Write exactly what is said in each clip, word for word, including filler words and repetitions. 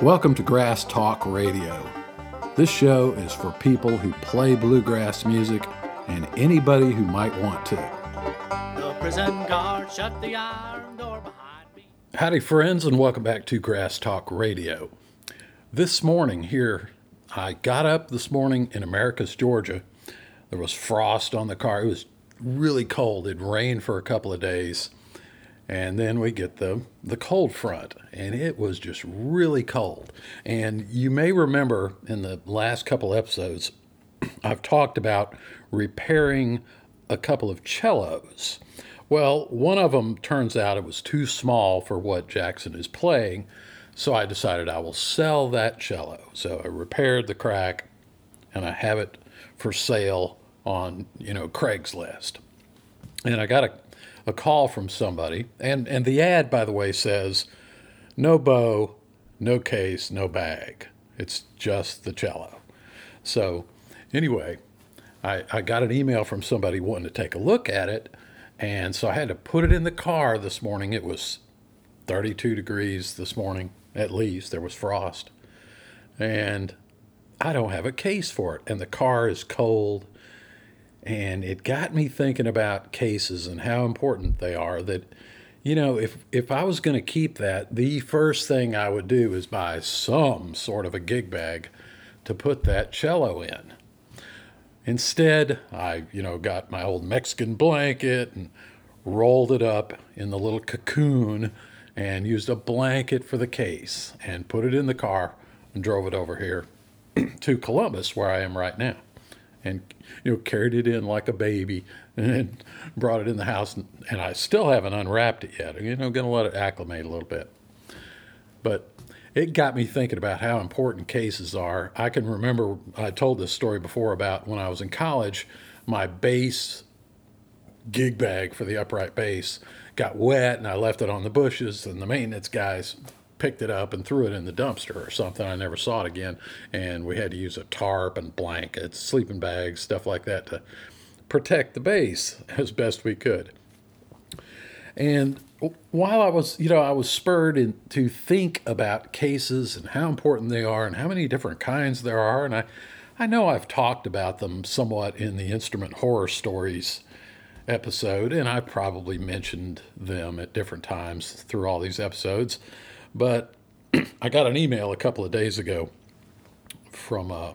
Welcome to Grass Talk Radio. This show is for people who play bluegrass music and anybody who might want to. The prison guard shut the iron door behind me. Howdy, friends, and welcome back to Grass Talk Radio. This morning here, I got up this morning in Americus, Georgia. There was frost on the car. It was really cold. It rained for a couple of days. And then we get the, the cold front, and it was just really cold. And you may remember in the last couple episodes, I've talked about repairing a couple of cellos. Well, one of them turns out it was too small for what Jackson is playing, so I decided I will sell that cello. So I repaired the crack, and I have it for sale on, you know, Craigslist. And I got a a call from somebody, and, and the ad, by the way, says, no bow, no case, no bag. It's just the cello. So anyway, I, I got an email from somebody wanting to take a look at it, and so I had to put it in the car this morning. It was thirty-two degrees this morning, at least. There was frost. And I don't have a case for it, and the car is cold. And it got me thinking about cases and how important they are, that, you know, if, if I was going to keep that, the first thing I would do is buy some sort of a gig bag to put that cello in. Instead, I, you know, got my old Mexican blanket and rolled it up in the little cocoon and used a blanket for the case and put it in the car and drove it over here to Columbus, where I am right now. And, you know, carried it in like a baby and brought it in the house. And, and I still haven't unwrapped it yet. You know, I'm going to let it acclimate a little bit. But it got me thinking about how important cases are. I can remember I told this story before about when I was in college, my bass gig bag for the upright bass got wet and I left it on the bushes, and the maintenance guys picked it up and threw it in the dumpster or something. I never saw it again. And we had to use a tarp and blankets, sleeping bags, stuff like that to protect the base as best we could. And while I was, you know, I was spurred in, to think about cases and how important they are and how many different kinds there are. And I, I know I've talked about them somewhat in the Instrument Horror Stories episode, and I probably mentioned them at different times through all these episodes. But I got an email a couple of days ago from a,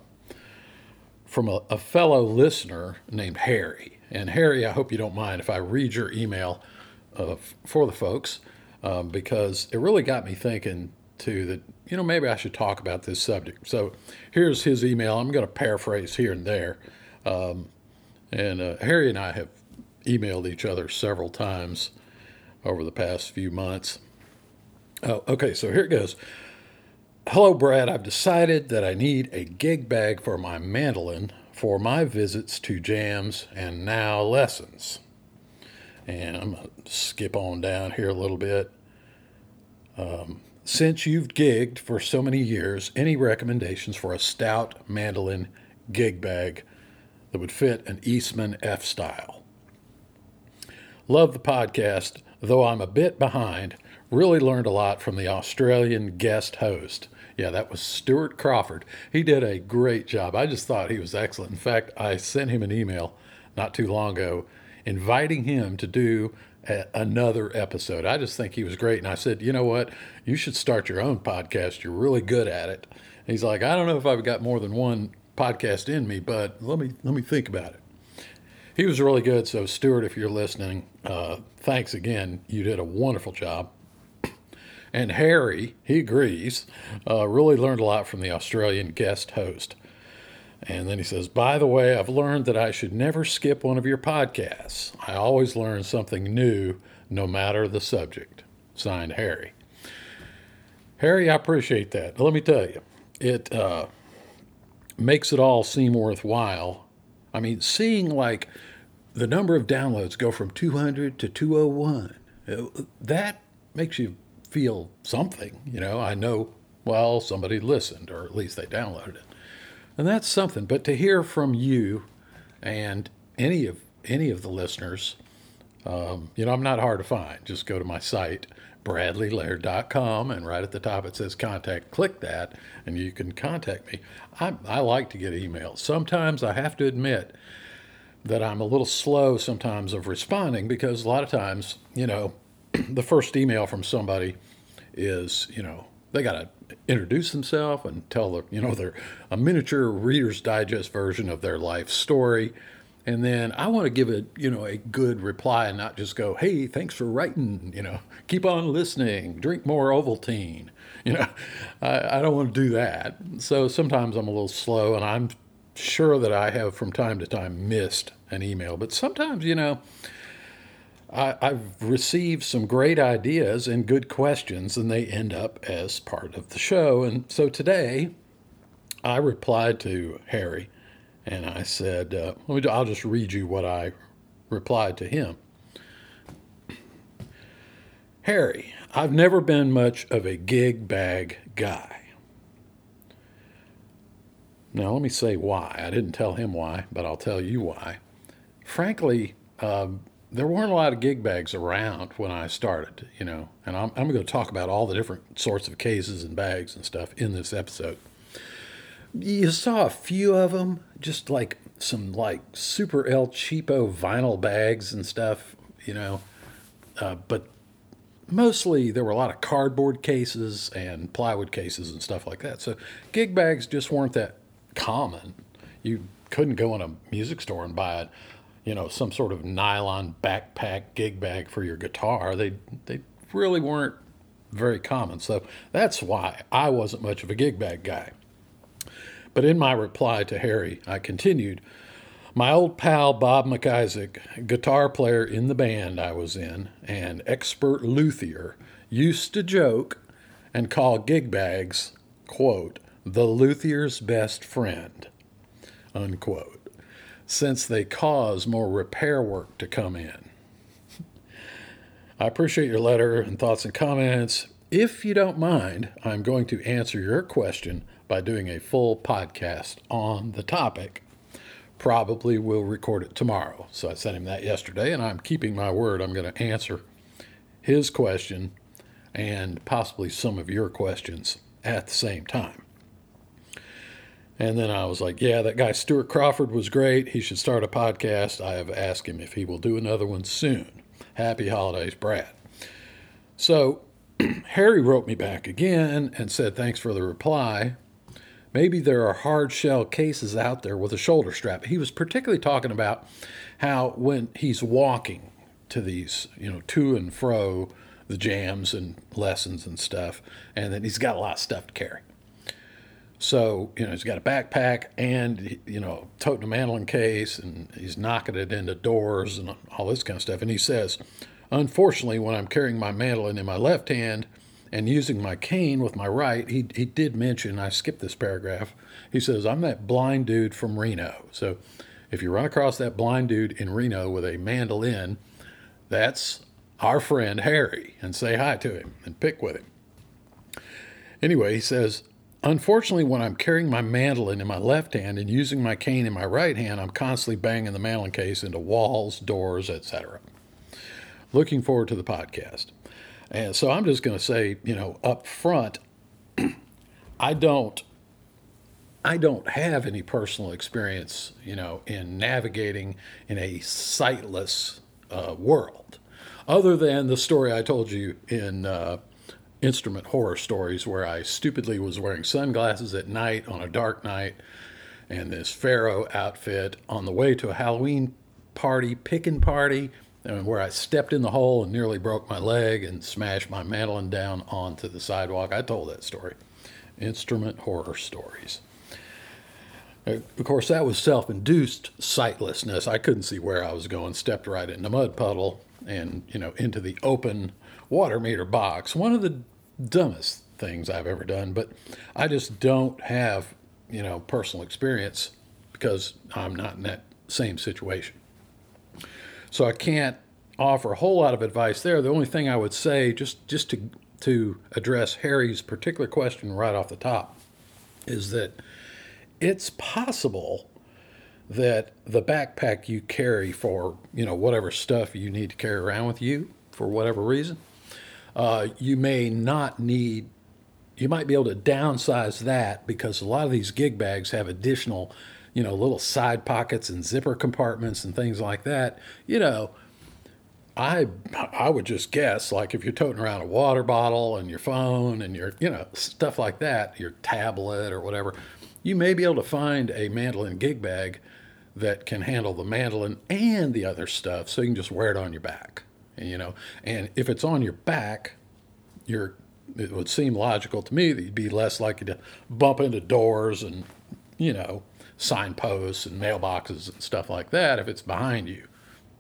from a, a fellow listener named Harry. And Harry, I hope you don't mind if I read your email uh, for the folks, um, because it really got me thinking, too, that, you know, maybe I should talk about this subject. So here's his email. I'm going to paraphrase here and there. Um, and uh, Harry and I have emailed each other several times over the past few months. Oh, okay, so here it goes. Hello, Brad. I've decided that I need a gig bag for my mandolin for my visits to jams and now lessons. And I'm going to skip on down here a little bit. Um, since you've gigged for so many years, any recommendations for a stout mandolin gig bag that would fit an Eastman F style? Love the podcast, though I'm a bit behind. Really learned a lot from the Australian guest host. Yeah, that was Stuart Crawford. He did a great job. I just thought he was excellent. In fact, I sent him an email not too long ago inviting him to do a- another episode. I just think he was great. And I said, you know what? You should start your own podcast. You're really good at it. And he's like, I don't know if I've got more than one podcast in me, but let me let me think about it. He was really good. So, Stuart, if you're listening, uh, thanks again. You did a wonderful job. And Harry, he agrees, uh, really learned a lot from the Australian guest host. And then he says, by the way, I've learned that I should never skip one of your podcasts. I always learn something new, no matter the subject. Signed, Harry. Harry, I appreciate that. Let me tell you, it uh, makes it all seem worthwhile. I mean, seeing like the number of downloads go from two hundred to two oh one, that makes you feel something, you know. I know, well, somebody listened, or at least they downloaded it, and that's something. But to hear from you and any of any of the listeners, um, you know, I'm not hard to find. Just go to my site, bradley laird dot com, and right at the top it says contact. Click that and you can contact me. I, I like to get emails. Sometimes I have to admit that I'm a little slow sometimes of responding, because a lot of times, you know, the first email from somebody is, you know, they got to introduce themselves and tell their, you know, their a miniature Reader's Digest version of their life story. And then I want to give it, you know, a good reply and not just go, hey, thanks for writing, you know, keep on listening, drink more Ovaltine. You know, I, I don't want to do that. So sometimes I'm a little slow, and I'm sure that I have from time to time missed an email. But sometimes, you know, I, I've received some great ideas and good questions, and they end up as part of the show. And so today I replied to Harry. And I said, uh, let me, I'll just read you what I replied to him. Harry, I've never been much of a gig bag guy. Now, let me say why. I didn't tell him why, but I'll tell you why. Frankly, um, there weren't a lot of gig bags around when I started, you know, and I'm, I'm going to talk about all the different sorts of cases and bags and stuff in this episode. You saw a few of them, just like some like super El Cheapo vinyl bags and stuff, you know, uh, but mostly there were a lot of cardboard cases and plywood cases and stuff like that. So gig bags just weren't that common. You couldn't go in a music store and buy, you know, some sort of nylon backpack gig bag for your guitar. They, they really weren't very common. So that's why I wasn't much of a gig bag guy. But in my reply to Harry, I continued, my old pal Bob McIsaac, guitar player in the band I was in and expert luthier, used to joke and call gig bags, quote, the luthier's best friend, unquote, since they cause more repair work to come in. I appreciate your letter and thoughts and comments. If you don't mind, I'm going to answer your question by doing a full podcast on the topic. Probably will record it tomorrow. So I sent him that yesterday, and I'm keeping my word. I'm going to answer his question and possibly some of your questions at the same time. And then I was like, yeah, that guy Stuart Crawford was great. He should start a podcast. I have asked him if he will do another one soon. Happy holidays, Brad. So Harry wrote me back again and said, thanks for the reply. Maybe there are hard shell cases out there with a shoulder strap. He was particularly talking about how when he's walking to these, you know, to and fro, the jams and lessons and stuff, and that he's got a lot of stuff to carry. So, you know, he's got a backpack and, you know, toting a mandolin case, and he's knocking it into doors and all this kind of stuff. And he says, unfortunately, when I'm carrying my mandolin in my left hand and using my cane with my right, he he did mention, I skipped this paragraph, he says, I'm that blind dude from Reno. So if you run across that blind dude in Reno with a mandolin, that's our friend Harry, and say hi to him and pick with him. Anyway, he says, unfortunately, when I'm carrying my mandolin in my left hand and using my cane in my right hand, I'm constantly banging the mandolin case into walls, doors, et cetera. Looking forward to the podcast. And so I'm just going to say, you know, up front, I don't, I don't have any personal experience, you know, in navigating in a sightless uh, world, other than the story I told you in uh, Instrument Horror Stories, where I stupidly was wearing sunglasses at night on a dark night, and this Pharaoh outfit on the way to a Halloween party, pickin' party, and where I stepped in the hole and nearly broke my leg and smashed my mandolin down onto the sidewalk. I told that story. Instrument Horror Stories. Of course, that was self-induced sightlessness. I couldn't see where I was going, stepped right into a mud puddle and, you know, into the open water meter box. One of the dumbest things I've ever done, but I just don't have, you know, personal experience because I'm not in that same situation. So I can't offer a whole lot of advice there. The only thing I would say, just, just to to address Harry's particular question right off the top, is that it's possible that the backpack you carry for, you know, whatever stuff you need to carry around with you for whatever reason, Uh, you may not need, you might be able to downsize that, because a lot of these gig bags have additional, you know, little side pockets and zipper compartments and things like that. You know, I I would just guess, like if you're toting around a water bottle and your phone and your, you know, stuff like that, your tablet or whatever, you may be able to find a mandolin gig bag that can handle the mandolin and the other stuff, so you can just wear it on your back. And, you know, and if it's on your back, you're, it would seem logical to me that you'd be less likely to bump into doors and, you know, signposts and mailboxes and stuff like that if it's behind you.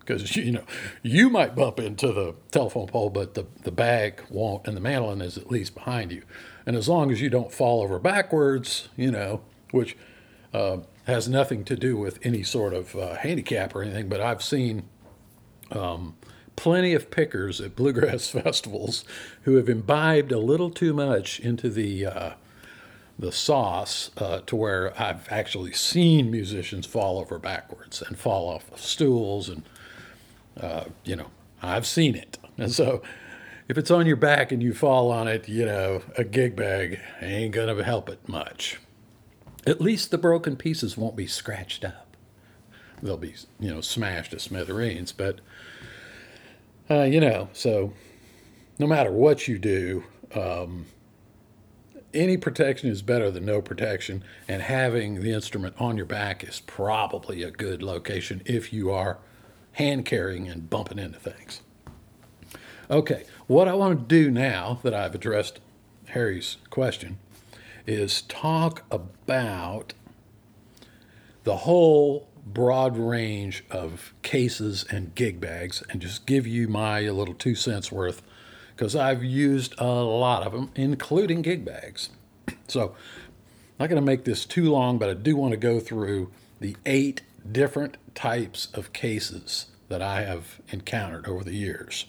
Because, you know, you might bump into the telephone pole, but the, the bag won't, and the mandolin is at least behind you. And as long as you don't fall over backwards, you know, which uh, has nothing to do with any sort of uh, handicap or anything, but I've seen um, plenty of pickers at bluegrass festivals who have imbibed a little too much into the uh, the sauce uh, to where I've actually seen musicians fall over backwards and fall off of stools and, uh, you know, I've seen it. And so if it's on your back and you fall on it, you know, a gig bag ain't going to help it much. At least the broken pieces won't be scratched up. They'll be, you know, smashed to smithereens. But, uh, you know, so no matter what you do, um, any protection is better than no protection. And having the instrument on your back is probably a good location if you are hand carrying and bumping into things. Okay, what I want to do now that I've addressed Harry's question is talk about the whole broad range of cases and gig bags and just give you my little two cents worth, because I've used a lot of them, including gig bags. So I'm not going to make this too long, but I do want to go through the eight different types of cases that I have encountered over the years.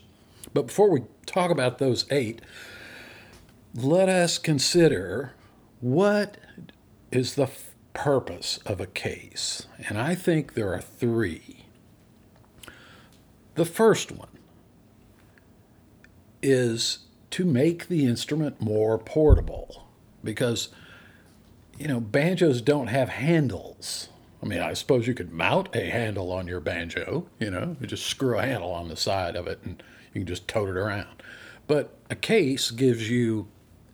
But before we talk about those eight, let us consider what is the f- purpose of a case. And I think there are three. The first one is to make the instrument more portable, because, you know, banjos don't have handles. I mean, I suppose you could mount a handle on your banjo, you know, you just screw a handle on the side of it and you can just tote it around. But a case gives you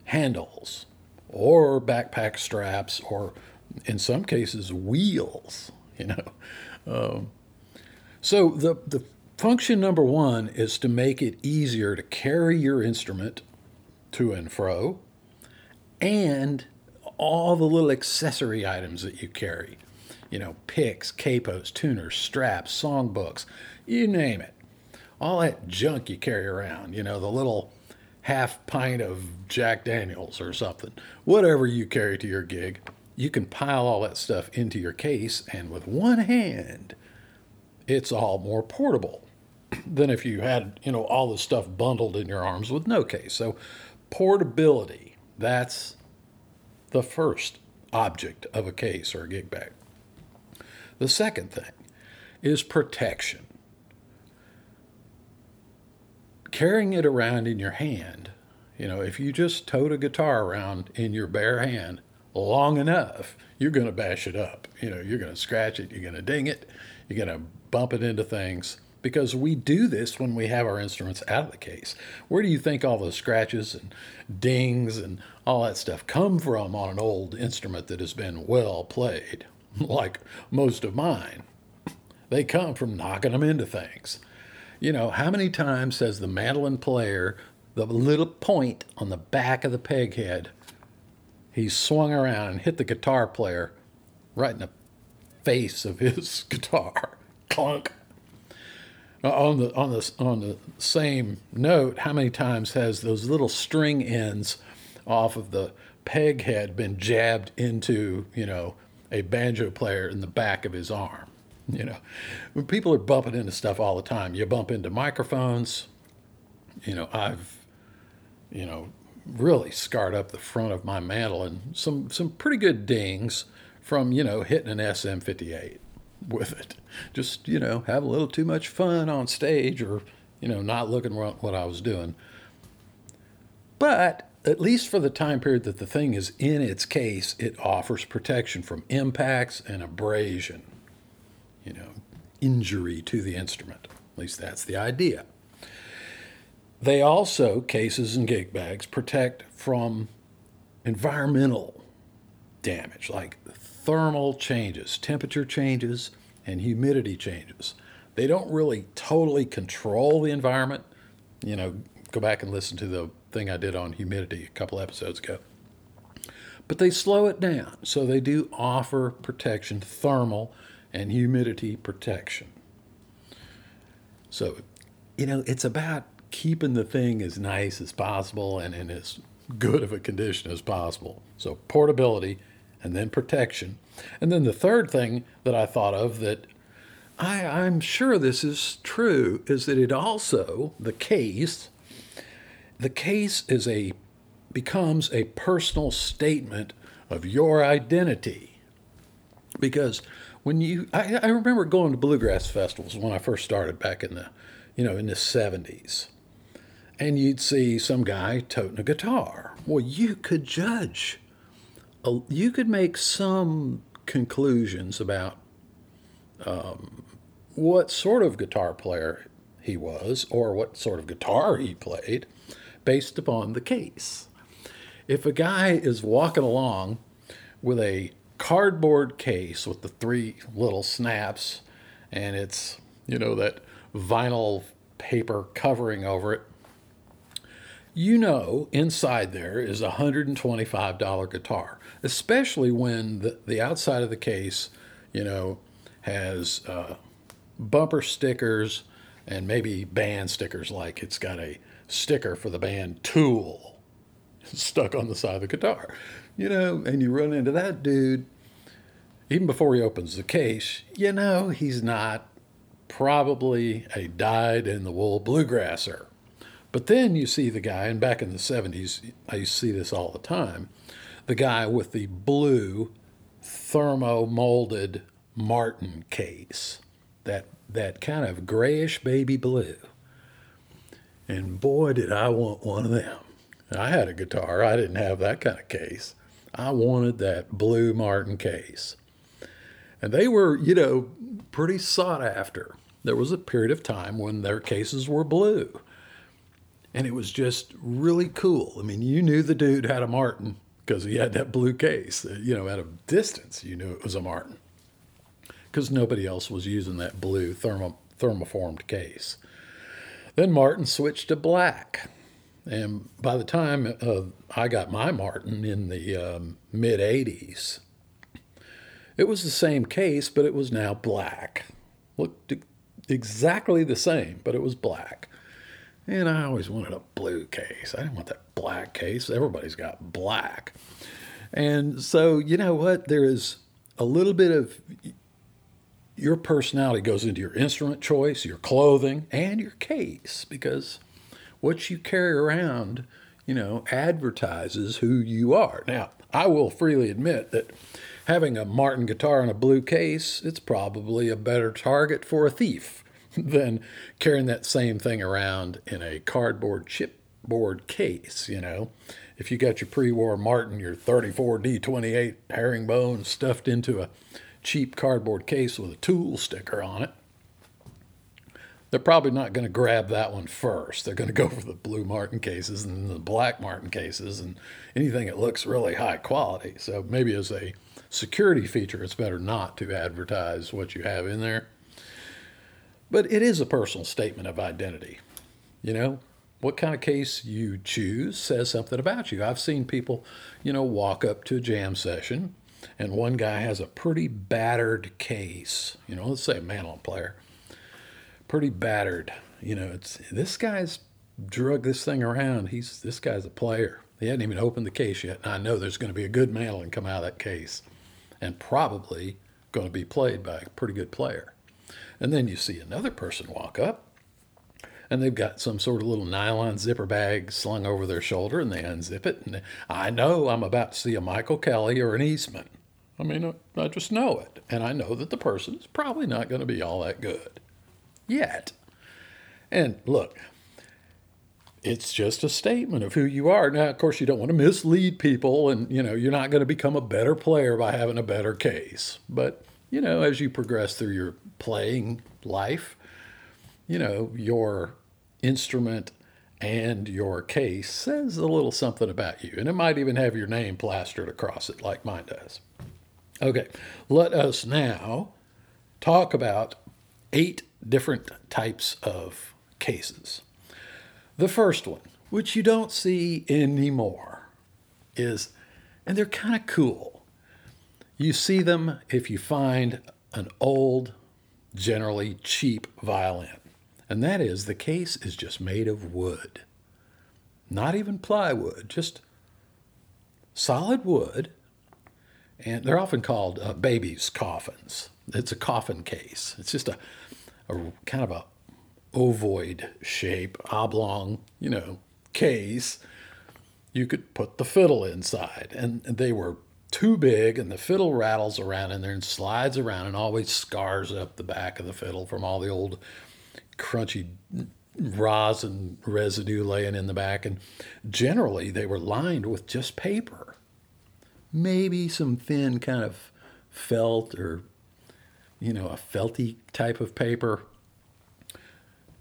handles or backpack straps or, in some cases, wheels, you know. Um, so the the function number one is to make it easier to carry your instrument to and fro and all the little accessory items that you carry. You know, picks, capos, tuners, straps, songbooks, you name it. All that junk you carry around, you know, the little half pint of Jack Daniels or something. Whatever you carry to your gig, you can pile all that stuff into your case, and with one hand, it's all more portable than if you had, you know, all this stuff bundled in your arms with no case. So portability, that's the first object of a case or a gig bag. The second thing is protection. Carrying it around in your hand, you know, if you just tote a guitar around in your bare hand long enough, you're going to bash it up. You know, you're going to scratch it, you're going to ding it, you're going to bump it into things, because we do this when we have our instruments out of the case. Where do you think all those scratches and dings and all that stuff come from on an old instrument that has been well played? Like most of mine, they come from knocking them into things. You know, how many times has the mandolin player, the little point on the back of the peg head, he swung around and hit the guitar player right in the face of his guitar? Clunk. On the on the on the same note, how many times has those little string ends off of the peg head been jabbed into, you know, a banjo player in the back of his arm? You know, when people are bumping into stuff all the time, you bump into microphones. You know, I've, you know, really scarred up the front of my mandolin. Some some pretty good dings from, you know, hitting an S M fifty-eight with it. Just, you know, have a little too much fun on stage or, you know, not looking what I was doing. But at least for the time period that the thing is in its case, it offers protection from impacts and abrasion, you know, injury to the instrument. At least that's the idea. They also, cases and gig bags, protect from environmental damage, like thermal changes, temperature changes, and humidity changes. They don't really totally control the environment. You know, go back and listen to the thing I did on humidity a couple episodes ago. But they slow it down, so they do offer protection, thermal and humidity protection. So, you know, it's about keeping the thing as nice as possible and in as good of a condition as possible. So portability and then protection. And then the third thing that I thought of that I, I'm sure this is true is that it also, the case, the case is a becomes a personal statement of your identity. Because when you, I, I remember going to bluegrass festivals when I first started back in the, you know, in the seventies. And you'd see some guy toting a guitar. Well, you could judge. You could make some conclusions about um, what sort of guitar player he was or what sort of guitar he played based upon the case. If a guy is walking along with a cardboard case with the three little snaps and it's, you know, that vinyl paper covering over it, you know inside there is a one hundred twenty-five dollars guitar, especially when the, the outside of the case, you know, has uh, bumper stickers and maybe band stickers, like it's got a sticker for the band Tool stuck on the side of the guitar. You know, and you run into that dude, even before he opens the case, you know he's not probably a dyed-in-the-wool bluegrasser. But then you see the guy, and back in the seventies, I used to see this all the time, the guy with the blue thermo-molded Martin case, that that kind of grayish baby blue. And boy, did I want one of them. I had a guitar. I didn't have that kind of case. I wanted that blue Martin case. And they were, you know, pretty sought after. There was a period of time when their cases were blue. And it was just really cool. I mean, you knew the dude had a Martin because he had that blue case. You know, at a distance, you knew it was a Martin because nobody else was using that blue thermo, thermoformed case. Then Martin switched to black. And by the time uh, I got my Martin in the um, mid-eighties, it was the same case, but it was now black. Looked exactly the same, but it was black. And I always wanted a blue case. I didn't want that black case. Everybody's got black. And so, you know what? There is a little bit of your personality goes into your instrument choice, your clothing, and your case, because what you carry around, you know, advertises who you are. Now, I will freely admit that having a Martin guitar in a blue case, it's probably a better target for a thief than carrying that same thing around in a cardboard chipboard case, you know. If you got your pre-war Martin, your thirty-four D twenty-eight herringbone stuffed into a cheap cardboard case with a Tool sticker on it, they're probably not going to grab that one first. They're going to go for the blue Martin cases and the black Martin cases and anything that looks really high quality. So maybe as a security feature, it's better not to advertise what you have in there. But it is a personal statement of identity. You know, what kind of case you choose says something about you. I've seen people, you know, walk up to a jam session and one guy has a pretty battered case. You know, let's say a mandolin player. Pretty battered, you know. It's this guy's drug this thing around. He's this guy's a player. He hadn't even opened the case yet, and I know there's going to be a good mandolin come out of that case, and probably going to be played by a pretty good player. And then you see another person walk up, and they've got some sort of little nylon zipper bag slung over their shoulder, and they unzip it, and I know I'm about to see a Michael Kelly or an Eastman. I mean, I just know it, and I know that the person is probably not going to be all that good yet. And look, it's just a statement of who you are. Now, of course, you don't want to mislead people, and, you know, you're not going to become a better player by having a better case. But, you know, as you progress through your playing life, you know, your instrument and your case says a little something about you. And it might even have your name plastered across it like mine does. Okay, let us now talk about eight different types of cases. The first one, which you don't see anymore, is, and they're kind of cool. You see them if you find an old, generally cheap violin. And that is, the case is just made of wood. Not even plywood, just solid wood. And they're often called uh, babies' coffins. It's a coffin case. It's just a, a kind of a ovoid shape, oblong, you know, case. You could put the fiddle inside. And they were too big, and the fiddle rattles around in there and slides around and always scars up the back of the fiddle from all the old crunchy rosin residue laying in the back. And generally, they were lined with just paper. Maybe some thin kind of felt or, you know, a felty type of paper.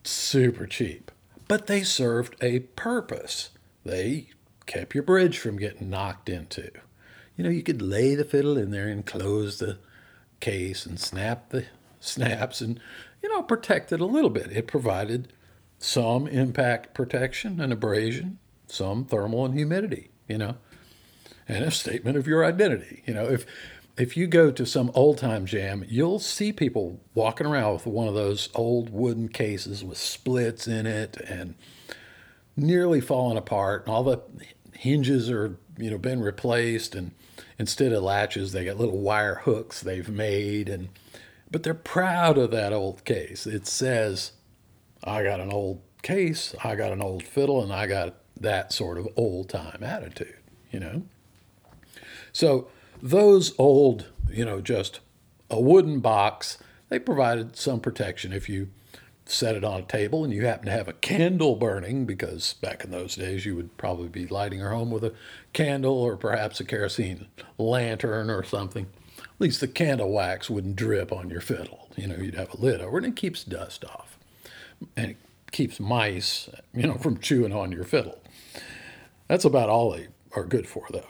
Super cheap. But they served a purpose. They kept your bridge from getting knocked into. You know, you could lay the fiddle in there and close the case and snap the snaps and, you know, protect it a little bit. It provided some impact protection and abrasion, some thermal and humidity, you know. And a statement of your identity. You know, if if you go to some old-time jam, you'll see people walking around with one of those old wooden cases with splits in it and nearly falling apart. And all the hinges are, you know, been replaced. And instead of latches, they got little wire hooks they've made. And but they're proud of that old case. It says, I got an old case, I got an old fiddle, and I got that sort of old-time attitude, you know. So those old, you know, just a wooden box, they provided some protection if you set it on a table and you happen to have a candle burning, because back in those days you would probably be lighting your home with a candle or perhaps a kerosene lantern or something. At least the candle wax wouldn't drip on your fiddle. You know, you'd have a lid over it, and it keeps dust off. And it keeps mice, you know, from chewing on your fiddle. That's about all they are good for, though.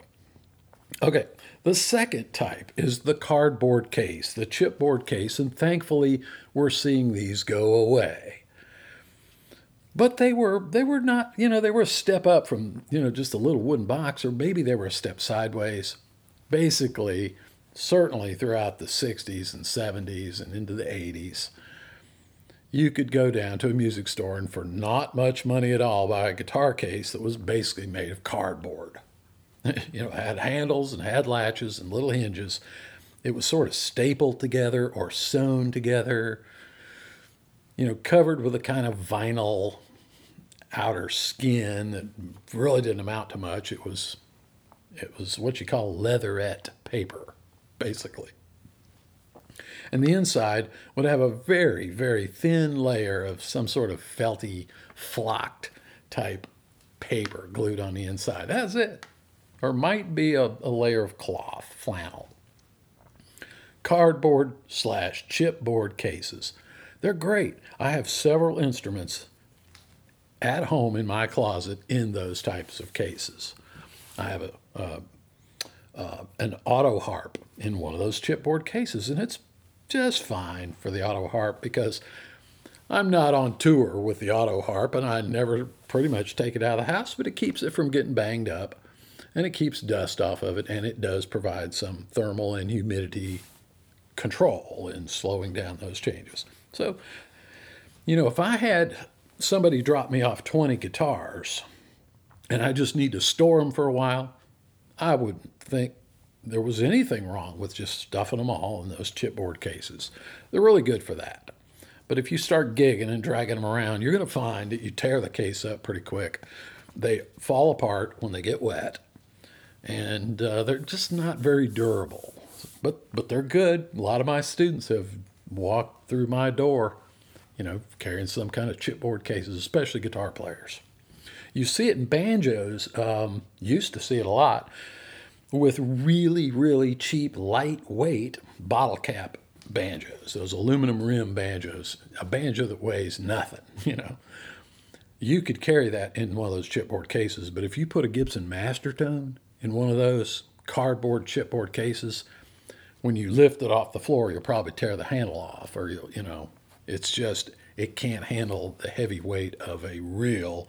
Okay, the second type is the cardboard case, the chipboard case, and thankfully we're seeing these go away. But they were they were not, you know, they were a step up from, you know, just a little wooden box, or maybe they were a step sideways. Basically, certainly throughout the sixties and seventies and into the eighties, you could go down to a music store and for not much money at all buy a guitar case that was basically made of cardboard. You know, had handles and had latches and little hinges. It was sort of stapled together or sewn together, you know, covered with a kind of vinyl outer skin that really didn't amount to much. It was, it was what you call leatherette paper, basically. And the inside would have a very, very thin layer of some sort of felty, flocked type paper glued on the inside. That's it. Or might be a, a layer of cloth, flannel. Cardboard slash chipboard cases. They're great. I have several instruments at home in my closet in those types of cases. I have a, uh, uh, an auto harp in one of those chipboard cases, and it's just fine for the auto harp because I'm not on tour with the auto harp, and I never pretty much take it out of the house, but it keeps it from getting banged up. And it keeps dust off of it, and it does provide some thermal and humidity control in slowing down those changes. So, you know, if I had somebody drop me off twenty guitars and I just need to store them for a while, I wouldn't think there was anything wrong with just stuffing them all in those chipboard cases. They're really good for that. But if you start gigging and dragging them around, you're going to find that you tear the case up pretty quick. They fall apart when they get wet. And uh, they're just not very durable, but but they're good. A lot of my students have walked through my door, you know, carrying some kind of chipboard cases, especially guitar players. You see it in banjos, um, used to see it a lot, with really, really cheap, lightweight bottle cap banjos, those aluminum rim banjos, a banjo that weighs nothing, you know. You could carry that in one of those chipboard cases, but if you put a Gibson Mastertone in one of those cardboard chipboard cases, when you lift it off the floor, you'll probably tear the handle off, or you'll, you know, it's just, it can't handle the heavy weight of a real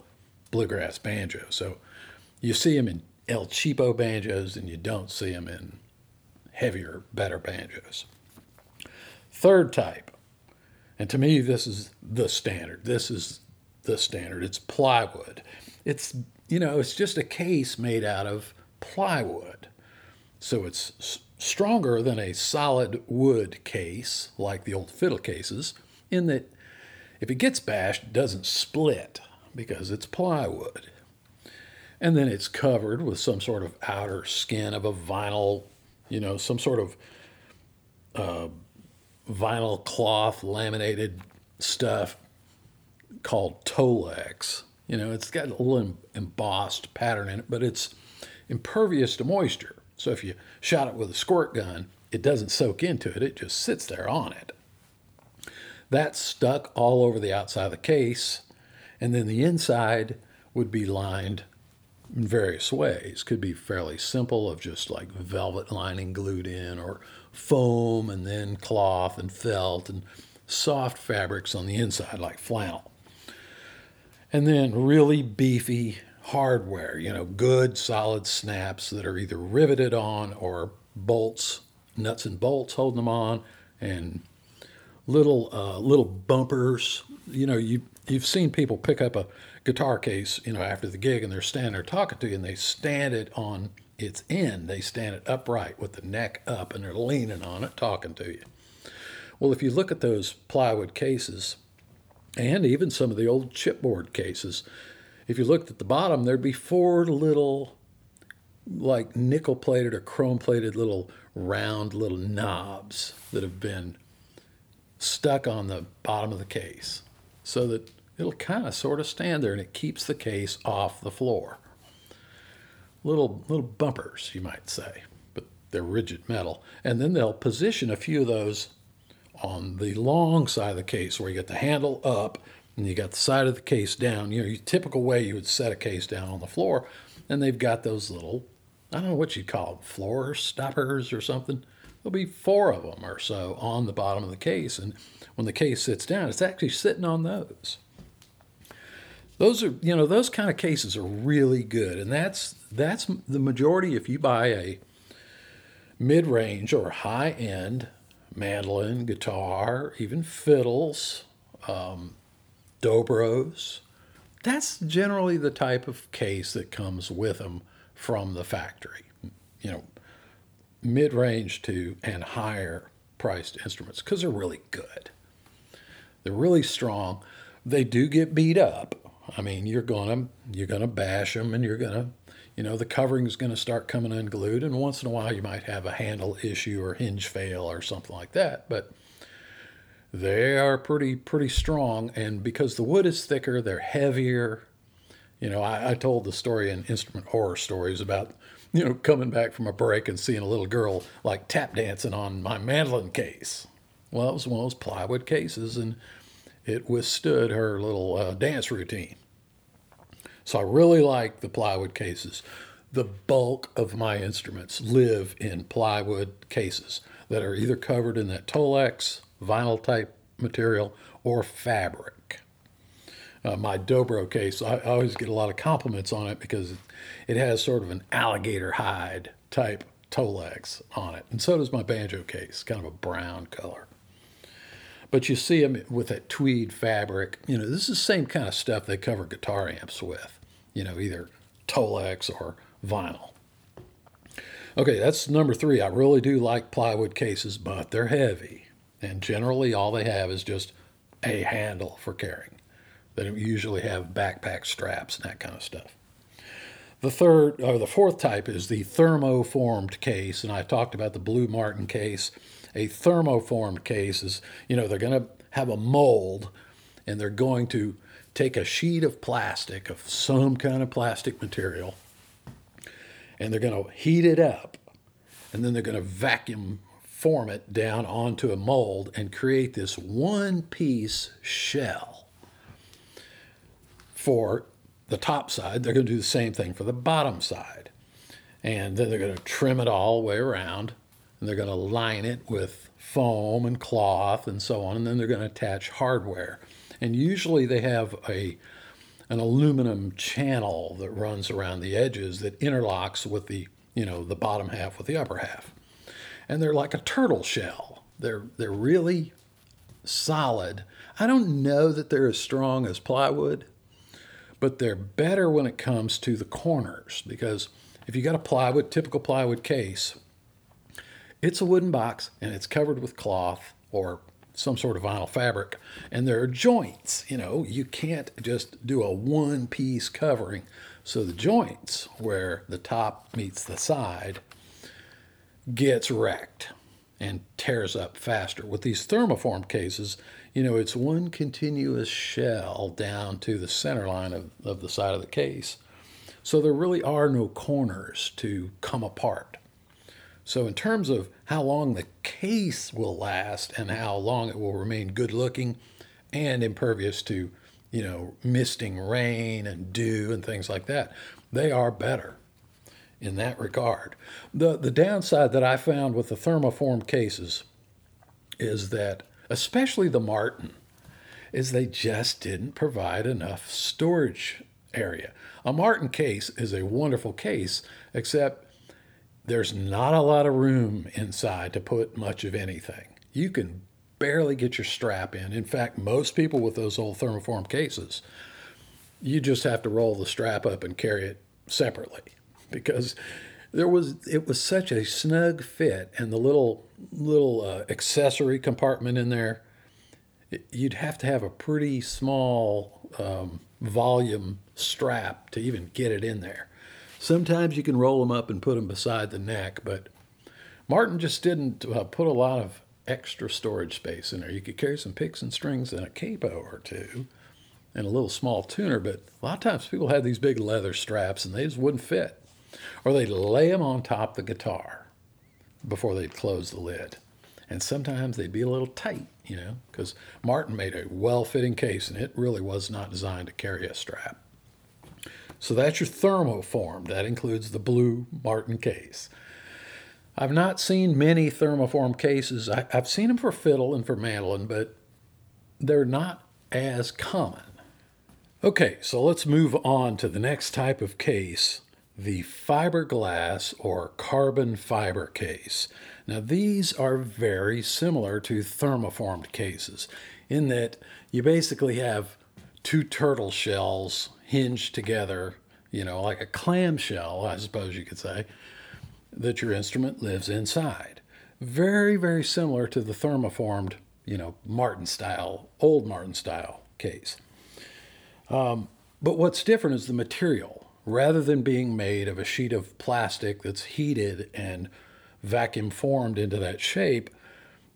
bluegrass banjo. So you see them in El Cheapo banjos, and you don't see them in heavier, better banjos. Third type, and to me, this is the standard. This is the standard. It's plywood. It's, you know, it's just a case made out of plywood. So it's s- stronger than a solid wood case, like the old fiddle cases, in that if it gets bashed, it doesn't split because it's plywood. And then it's covered with some sort of outer skin of a vinyl, you know, some sort of uh, vinyl cloth laminated stuff called Tolex. You know, it's got a little embossed pattern in it, but it's impervious to moisture. So if you shot it with a squirt gun, it doesn't soak into it. It just sits there on it. That's stuck all over the outside of the case. And then the inside would be lined in various ways. Could be fairly simple, of just like velvet lining glued in, or foam and then cloth and felt and soft fabrics on the inside like flannel. And then really beefy hardware, you know, good solid snaps that are either riveted on or bolts, nuts and bolts holding them on, and little uh, little bumpers. You know, you you've seen people pick up a guitar case, you know, after the gig, and they're standing there talking to you, and they stand it on its end. They stand it upright with the neck up, and they're leaning on it, talking to you. Well, if you look at those plywood cases, and even some of the old chipboard cases, if you looked at the bottom, there'd be four little, like nickel-plated or chrome-plated little round little knobs that have been stuck on the bottom of the case, so that it'll kind of sort of stand there, and it keeps the case off the floor. Little little bumpers, you might say, but they're rigid metal. And then they'll position a few of those on the long side of the case, where you got the handle up and you got the side of the case down. You know, your typical way you would set a case down on the floor, and they've got those little, I don't know what you'd call them, floor stoppers or something. There'll be four of them or so on the bottom of the case, and when the case sits down, it's actually sitting on those. Those are, you know, those kind of cases are really good, and that's that's the majority. If you buy a mid-range or high-end mandolin, guitar, even fiddles, um, dobros, that's generally the type of case that comes with them from the factory. You know, mid-range to and higher-priced instruments, because they're really good. They're really strong. They do get beat up. I mean, you're gonna you're gonna bash them, and you're gonna, you know, the covering's gonna start coming unglued, and once in a while you might have a handle issue or hinge fail or something like that. But they are pretty pretty strong, and because the wood is thicker, they're heavier. You know, I, I told the story in Instrument Horror Stories about, you know, coming back from a break and seeing a little girl like tap dancing on my mandolin case. Well, it was one of those plywood cases, and it withstood her little uh, dance routine. So I really like the plywood cases. The bulk of my instruments live in plywood cases that are either covered in that Tolex, vinyl type material, or fabric. Uh, my Dobro case, I, I always get a lot of compliments on it because it has sort of an alligator hide type Tolex on it. And so does my banjo case, kind of a brown color. But you see them with that tweed fabric. You know, this is the same kind of stuff they cover guitar amps with, you know, either Tolex or vinyl. Okay, that's number three. I really do like plywood cases, but they're heavy. And generally all they have is just a handle for carrying. They don't usually have backpack straps and that kind of stuff. The third, or the fourth type, is the thermoformed case. And I talked about the Blue Martin case. A thermoformed case is, you know, they're going to have a mold, and they're going to take a sheet of plastic, of some kind of plastic material, and they're going to heat it up, and then they're going to vacuum form it down onto a mold and create this one-piece shell for the top side. They're going to do the same thing for the bottom side. And then they're going to trim it all the way around, and they're going to line it with foam and cloth and so on, and then they're going to attach hardware. And usually they have a an aluminum channel that runs around the edges that interlocks with the, you know, the bottom half with the upper half. And they're like a turtle shell. They're they're really solid. I don't know that they're as strong as plywood, but they're better when it comes to the corners, because if you got a plywood, typical plywood case, it's a wooden box and it's covered with cloth or some sort of vinyl fabric, and there are joints. You know, you can't just do a one-piece covering. So the joints where the top meets the side gets wrecked and tears up faster. With these thermoform cases, you know, it's one continuous shell down to the center line of, of the side of the case. So there really are no corners to come apart. So in terms of how long the case will last and how long it will remain good looking and impervious to, you know, misting rain and dew and things like that, they are better in that regard. The the downside that I found with the thermoform cases is that, especially the Martin, is they just didn't provide enough storage area. A Martin case is a wonderful case, except there's not a lot of room inside to put much of anything. You can barely get your strap in. In fact, most people with those old thermoform cases, you just have to roll the strap up and carry it separately, because there was it was such a snug fit, and the little little uh, accessory compartment in there, it, you'd have to have a pretty small um, volume strap to even get it in there. Sometimes you can roll them up and put them beside the neck, but Martin just didn't uh, put a lot of extra storage space in there. You could carry some picks and strings and a capo or two and a little small tuner, but a lot of times people had these big leather straps and they just wouldn't fit. Or they'd lay them on top of the guitar before they'd close the lid. And sometimes they'd be a little tight, you know, because Martin made a well-fitting case and it really was not designed to carry a strap. So that's your thermoform. That includes the blue Martin case. I've not seen many thermoform cases. I, I've seen them for fiddle and for mandolin, but they're not as common. Okay, so let's move on to the next type of case, the fiberglass or carbon fiber case. Now, these are very similar to thermoformed cases in that you basically have two turtle shells hinged together, you know, like a clamshell, I suppose you could say, that your instrument lives inside. Very, very similar to the thermoformed, you know, Martin style, old Martin style case. Um, but what's different is the material. Rather than being made of a sheet of plastic that's heated and vacuum formed into that shape,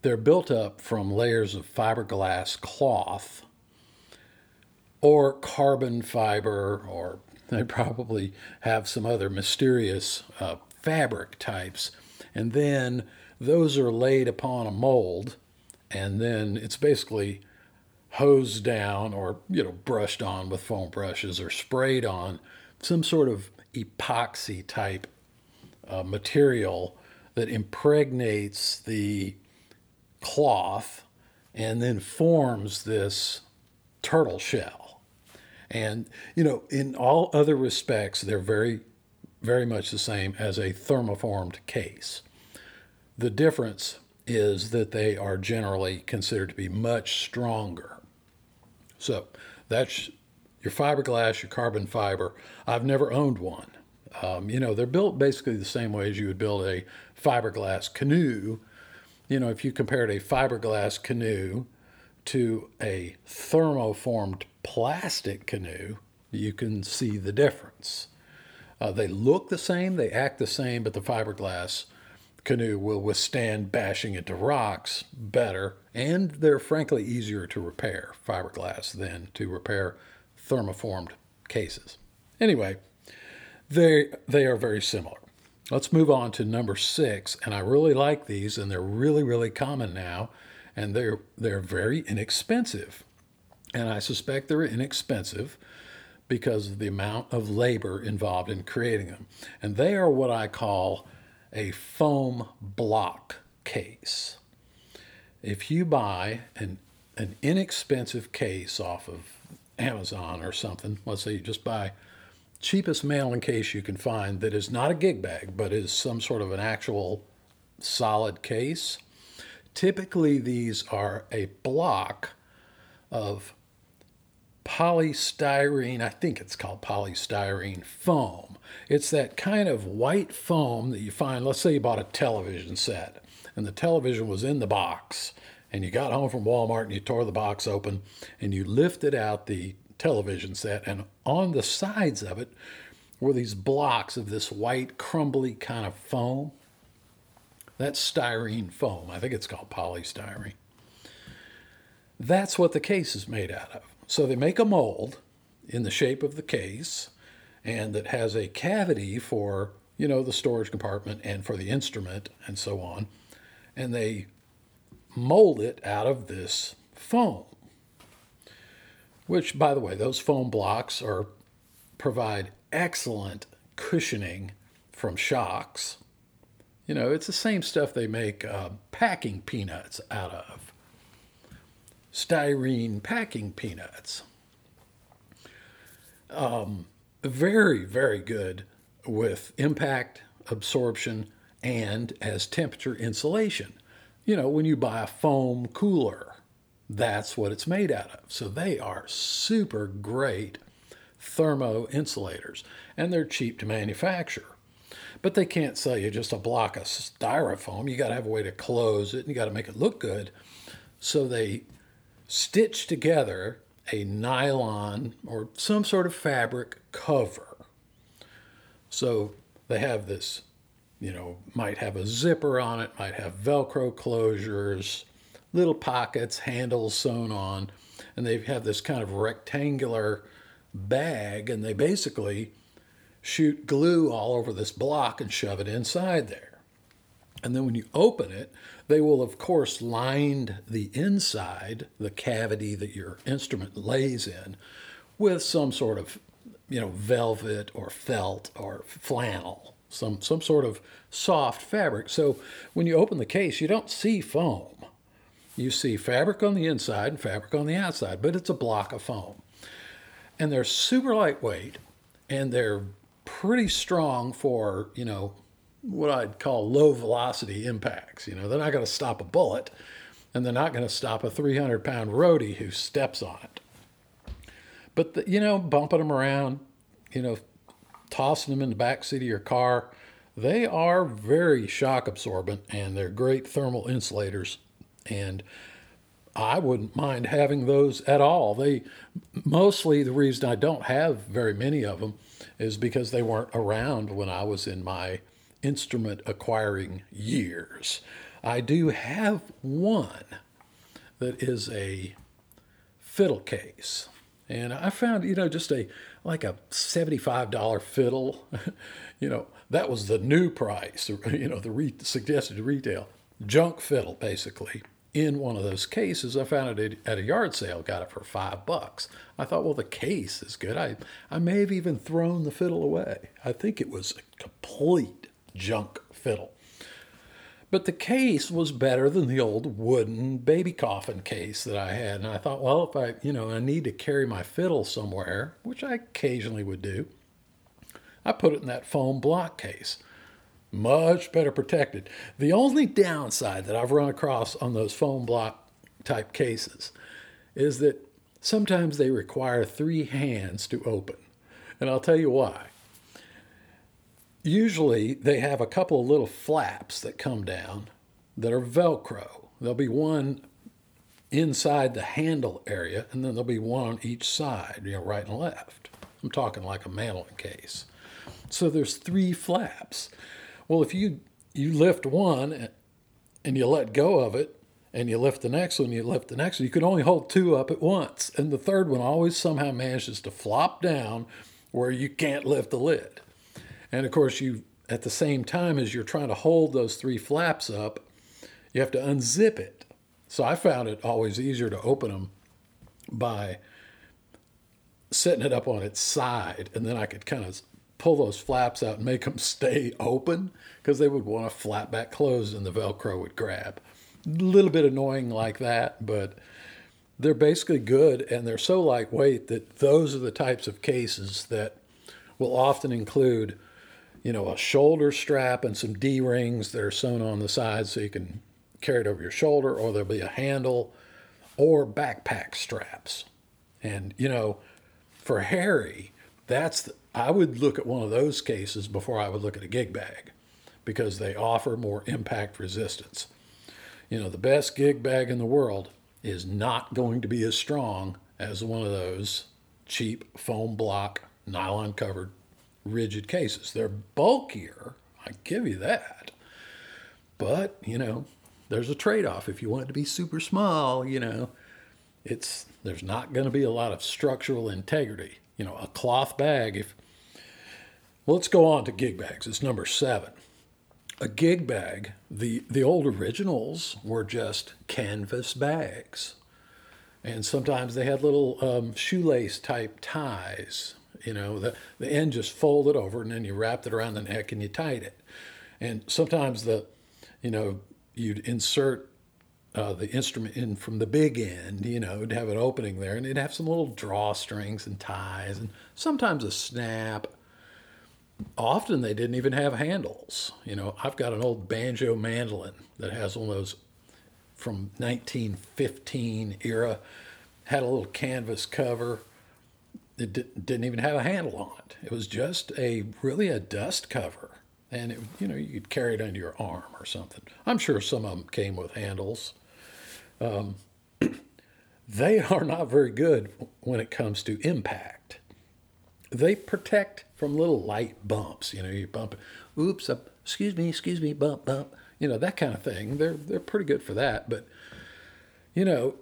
they're built up from layers of fiberglass cloth, or carbon fiber, or they probably have some other mysterious uh, fabric types. And then those are laid upon a mold, and then it's basically hosed down or, you know, brushed on with foam brushes or sprayed on some sort of epoxy type uh, material that impregnates the cloth and then forms this turtle shell. And, you know, in all other respects, they're very, very much the same as a thermoformed case. The difference is that they are generally considered to be much stronger. So that's your fiberglass, your carbon fiber. I've never owned one. Um, you know, they're built basically the same way as you would build a fiberglass canoe. You know, if you compared a fiberglass canoe to a thermoformed plastic canoe, you can see the difference. Uh, they look the same, they act the same, but the fiberglass canoe will withstand bashing into rocks better, and they're frankly easier to repair, fiberglass, than to repair thermoformed cases. Anyway, they they are very similar. Let's move on to number six, and I really like these, and they're really, really common now, and they're they're very inexpensive. And I suspect they're inexpensive because of the amount of labor involved in creating them. And they are what I call a foam block case. If you buy an, an inexpensive case off of Amazon or something, let's say you just buy cheapest mailing case you can find that is not a gig bag, but is some sort of an actual solid case. Typically, these are a block of polystyrene, I think it's called polystyrene foam. It's that kind of white foam that you find, let's say you bought a television set, and the television was in the box, and you got home from Walmart and you tore the box open, and you lifted out the television set, and on the sides of it were these blocks of this white, crumbly kind of foam. That's styrene foam. I think it's called polystyrene. That's what the case is made out of. So they make a mold in the shape of the case, and that has a cavity for, you know, the storage compartment and for the instrument and so on. And they mold it out of this foam, which, by the way, those foam blocks are provide excellent cushioning from shocks. You know, it's the same stuff they make uh, packing peanuts out of. Styrene packing peanuts. Um, very, very good with impact absorption and as temperature insulation. You know, when you buy a foam cooler, that's what it's made out of. So they are super great thermo insulators, and they're cheap to manufacture. But they can't sell you just a block of styrofoam. You got to have a way to close it, and you got to make it look good. So they stitch together a nylon or some sort of fabric cover. So they have this, you know, might have a zipper on it, might have Velcro closures, little pockets, handles sewn on, and they have this kind of rectangular bag, and they basically shoot glue all over this block and shove it inside there. And then when you open it, they will, of course, line the inside, the cavity that your instrument lays in, with some sort of, you know, velvet or felt or flannel, some, some sort of soft fabric. So when you open the case, you don't see foam. You see fabric on the inside and fabric on the outside, but it's a block of foam. And they're super lightweight, and they're pretty strong for, you know, what I'd call low velocity impacts. You know, they're not going to stop a bullet, and they're not going to stop a three hundred pound roadie who steps on it. But, the, you know, bumping them around, you know, tossing them in the backseat of your car, they are very shock absorbent, and they're great thermal insulators. And I wouldn't mind having those at all. They mostly, the reason I don't have very many of them is because they weren't around when I was in my instrument acquiring years. I do have one that is a fiddle case. And I found, you know, just a like a seventy-five dollar fiddle, you know, that was the new price, you know, the re- suggested retail. Junk fiddle, basically. In one of those cases, I found it at a yard sale, got it for five bucks. I thought, well, the case is good. I, I may have even thrown the fiddle away. I think it was a complete junk fiddle. But the case was better than the old wooden baby coffin case that I had. And I thought, well, if I, you know, I need to carry my fiddle somewhere, which I occasionally would do, I put it in that foam block case. Much better protected. The only downside that I've run across on those foam block type cases is that sometimes they require three hands to open. And I'll tell you why. Usually they have a couple of little flaps that come down that are Velcro. There'll be one inside the handle area, and then there'll be one on each side, you know, right and left. I'm talking like a mailing case. So there's three flaps. Well, if you, you lift one and you let go of it and you lift the next one, you lift the next one. You can only hold two up at once. And the third one always somehow manages to flop down where you can't lift the lid. And of course, you, at the same time as you're trying to hold those three flaps up, you have to unzip it. So I found it always easier to open them by setting it up on its side, and then I could kind of pull those flaps out and make them stay open, because they would want to flap back closed and the Velcro would grab. A little bit annoying like that, but they're basically good, and they're so lightweight that those are the types of cases that will often include, you know, a shoulder strap and some D-rings that are sewn on the side so you can carry it over your shoulder, or there'll be a handle or backpack straps. And, you know, for Harry, that's the, I would look at one of those cases before I would look at a gig bag, because they offer more impact resistance. You know, the best gig bag in the world is not going to be as strong as one of those cheap foam block, nylon covered, rigid cases. They're bulkier, I give you that. But, you know, there's a trade-off. If you want it to be super small, you know, it's there's not going to be a lot of structural integrity. You know, a cloth bag, if, let's go on to gig bags. It's number seven. A gig bag, the, the old originals were just canvas bags. And sometimes they had little um, shoelace type ties. You know, the, the end just folded over and then you wrapped it around the neck and you tied it. And sometimes the, you know, you'd insert uh, the instrument in from the big end, you know, it'd have an opening there, and it'd have some little drawstrings and ties and sometimes a snap. Often they didn't even have handles. You know, I've got an old banjo mandolin that has one of those from nineteen fifteen era, had a little canvas cover. It d- didn't even have a handle on it. It was just a, really a dust cover. And, it, you know, you could carry it under your arm or something. I'm sure some of them came with handles. Um, they are not very good when it comes to impact. They protect from little light bumps. You know, you bump, oops, uh, excuse me, excuse me, bump, bump. You know, that kind of thing. They're they're pretty good for that. But, you know,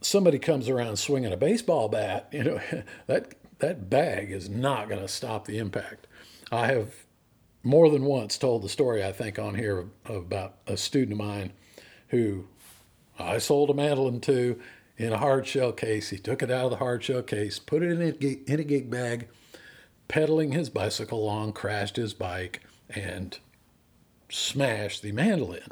somebody comes around swinging a baseball bat, you know, that that bag is not going to stop the impact. I have more than once told the story, I think, on here about a student of mine who I sold a mandolin to in a hard shell case. He took it out of the hard shell case, put it in a gig, in a gig bag, pedaling his bicycle along, crashed his bike, and smashed the mandolin.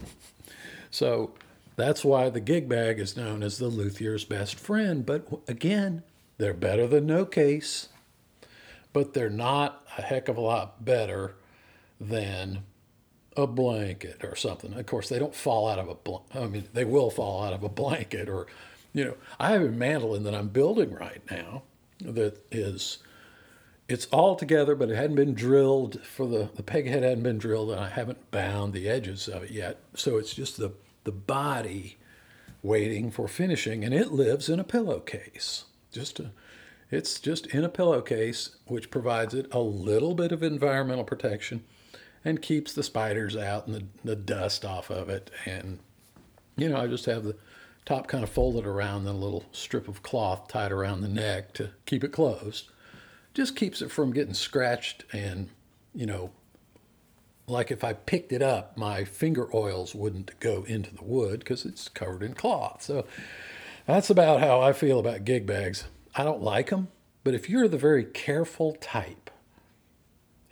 So that's why the gig bag is known as the luthier's best friend. But again, they're better than no case, but they're not a heck of a lot better than a blanket or something. Of course, they don't fall out of a bl- I mean, they will fall out of a blanket, or, you know, I have a mandolin that I'm building right now that is, it's all together, but it hadn't been drilled for the, the peg head hadn't been drilled, and I haven't bound the edges of it yet. So it's just the, the body waiting for finishing, and it lives in a pillowcase. Just a, it's just in a pillowcase, which provides it a little bit of environmental protection and keeps the spiders out and the, the dust off of it. And, you know, I just have the top kind of folded around, the little strip of cloth tied around the neck to keep it closed. Just keeps it from getting scratched. And, you know, like if I picked it up, my finger oils wouldn't go into the wood because it's covered in cloth. So that's about how I feel about gig bags. I don't like them, but if you're the very careful type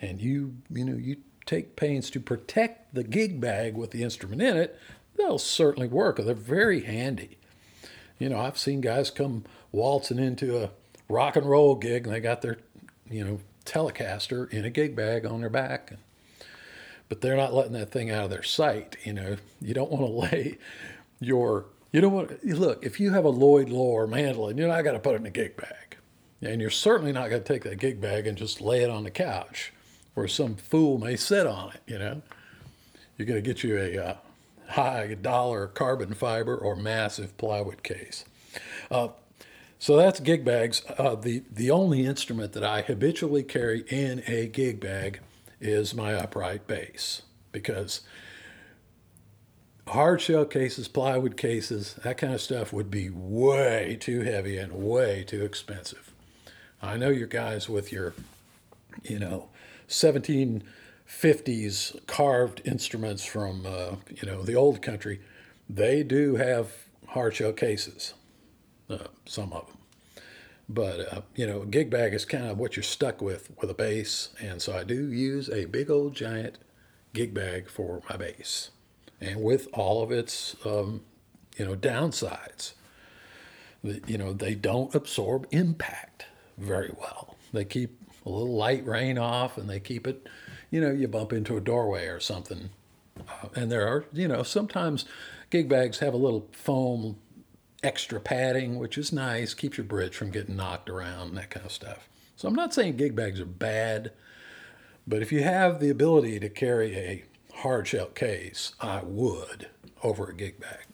and you, you know, you take pains to protect the gig bag with the instrument in it, they'll certainly work. They're very handy. You know, I've seen guys come waltzing into a rock and roll gig and they got their, you know, Telecaster in a gig bag on their back. But they're not letting that thing out of their sight. You know, you don't want to lay your, you don't want to, look, if you have a Lloyd Loar mandolin, you're not going to put it in a gig bag. And you're certainly not going to take that gig bag and just lay it on the couch, where some fool may sit on it, you know. You're going to get you a uh, high-dollar carbon fiber or massive plywood case. Uh, so that's gig bags. Uh, the, the only instrument that I habitually carry in a gig bag is my upright bass, because hard shell cases, plywood cases, that kind of stuff would be way too heavy and way too expensive. I know your guys with your, you know, seventeen fifties carved instruments from, uh, you know, the old country, they do have hard shell cases, uh, some of them. But, uh, you know, a gig bag is kind of what you're stuck with, with a bass. And so I do use a big old giant gig bag for my bass. And with all of its, um, you know, downsides, you know, they don't absorb impact very well. They keep a little light rain off and they keep it, you know, you bump into a doorway or something. Uh, and there are, you know, sometimes gig bags have a little foam extra padding, which is nice, keeps your bridge from getting knocked around and that kind of stuff. So I'm not saying gig bags are bad, but if you have the ability to carry a hard shell case, I would over a gig bag.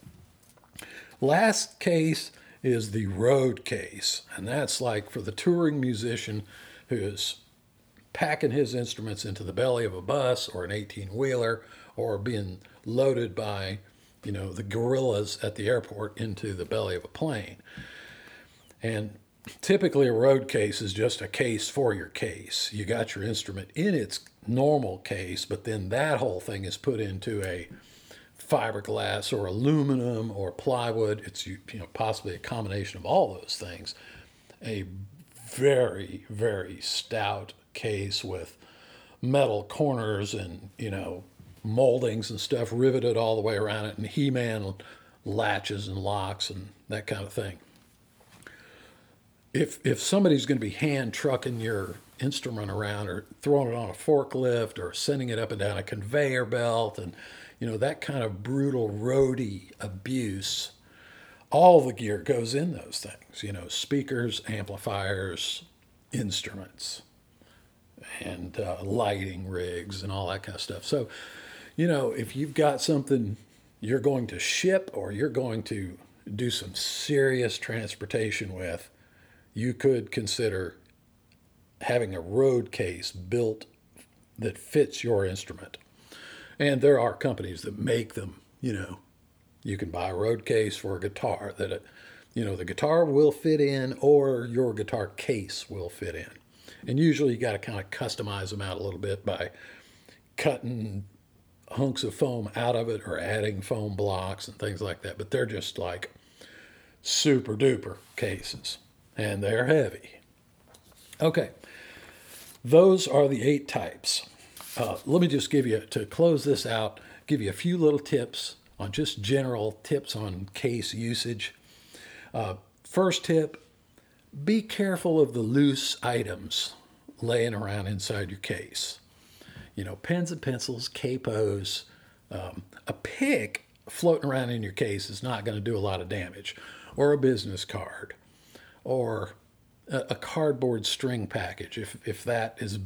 Last case is the road case, and that's like for the touring musician who is packing his instruments into the belly of a bus or an eighteen-wheeler or being loaded by, you know, the gorillas at the airport into the belly of a plane. And typically a road case is just a case for your case. You got your instrument in its normal case, but then that whole thing is put into a fiberglass or aluminum or plywood. It's, you know, possibly a combination of all those things. A very, very stout case with metal corners and, you know, moldings and stuff riveted all the way around it, and He-Man latches and locks and that kind of thing. If if somebody's going to be hand trucking your instrument around or throwing it on a forklift or sending it up and down a conveyor belt and, you know, that kind of brutal roadie abuse, all the gear goes in those things, you know, speakers, amplifiers, instruments, and uh, lighting rigs and all that kind of stuff. So, you know, if you've got something you're going to ship or you're going to do some serious transportation with, you could consider having a road case built that fits your instrument. And there are companies that make them, you know. You can buy a road case for a guitar that, you know, the guitar will fit in or your guitar case will fit in. And usually you got to kind of customize them out a little bit by cutting hunks of foam out of it or adding foam blocks and things like that. But they're just like super duper cases. And they're heavy. Okay, those are the eight types. Uh, let me just give you, to close this out, give you a few little tips on just general tips on case usage. Uh, first tip, be careful of the loose items laying around inside your case. You know, pens and pencils, capos, um, a pick floating around in your case is not going to do a lot of damage, or a business card, or a cardboard string package, if if that is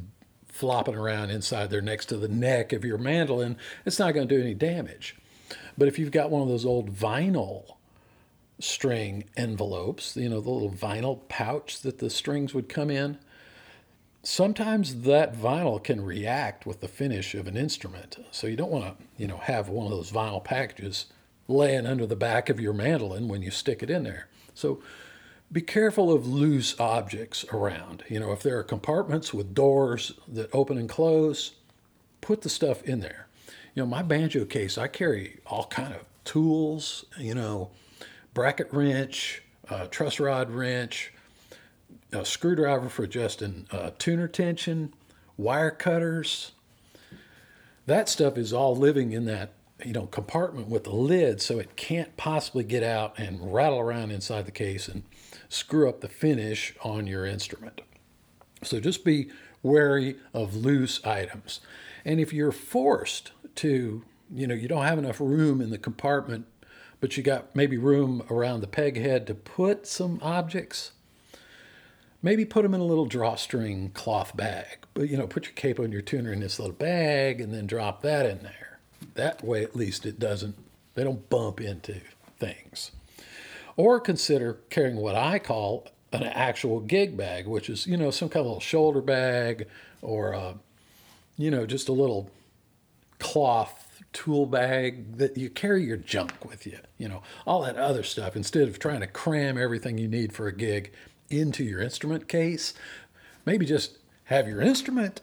flopping around inside there next to the neck of your mandolin, it's not going to do any damage. But if you've got one of those old vinyl string envelopes, you know, the little vinyl pouch that the strings would come in, sometimes that vinyl can react with the finish of an instrument. So you don't want to, you know, have one of those vinyl packages laying under the back of your mandolin when you stick it in there. So be careful of loose objects around. You know, if there are compartments with doors that open and close, put the stuff in there. You know, my banjo case, I carry all kind of tools, you know, bracket wrench, uh, truss rod wrench, a screwdriver for adjusting uh, tuner tension, wire cutters. That stuff is all living in that, you know, compartment with the lid, so it can't possibly get out and rattle around inside the case and screw up the finish on your instrument. So just be wary of loose items. And if you're forced to, you know, you don't have enough room in the compartment, but you got maybe room around the peg head to put some objects, maybe put them in a little drawstring cloth bag. But, you know, put your capo and your tuner in this little bag and then drop that in there. That way, at least, it doesn't, they don't bump into things. Or consider carrying what I call an actual gig bag, which is, you know, some kind of little shoulder bag or, uh, you know, just a little cloth tool bag that you carry your junk with you, you know, all that other stuff, instead of trying to cram everything you need for a gig into your instrument case. Maybe just have your instrument,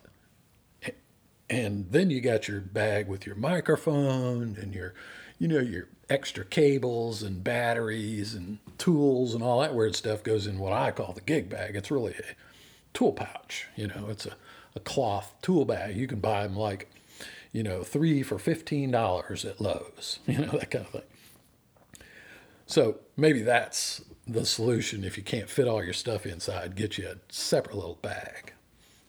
and then you got your bag with your microphone and your, you know, your extra cables and batteries and tools and all that weird stuff goes in what I call the gig bag. It's really a tool pouch, you know, it's a, a cloth tool bag. You can buy them like, you know, three for fifteen dollars at Lowe's, you know, that kind of thing. So maybe that's the solution. If you can't fit all your stuff inside, get you a separate little bag.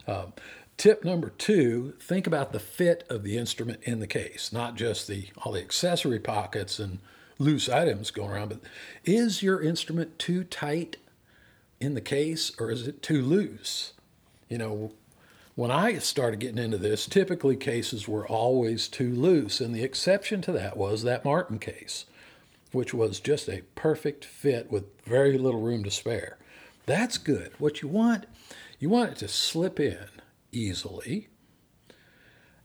Um, Tip number two, think about the fit of the instrument in the case, not just the all the accessory pockets and loose items going around, but is your instrument too tight in the case or is it too loose? You know, when I started getting into this, typically cases were always too loose, and the exception to that was that Martin case, which was just a perfect fit with very little room to spare. That's good. What you want, you want it to slip in easily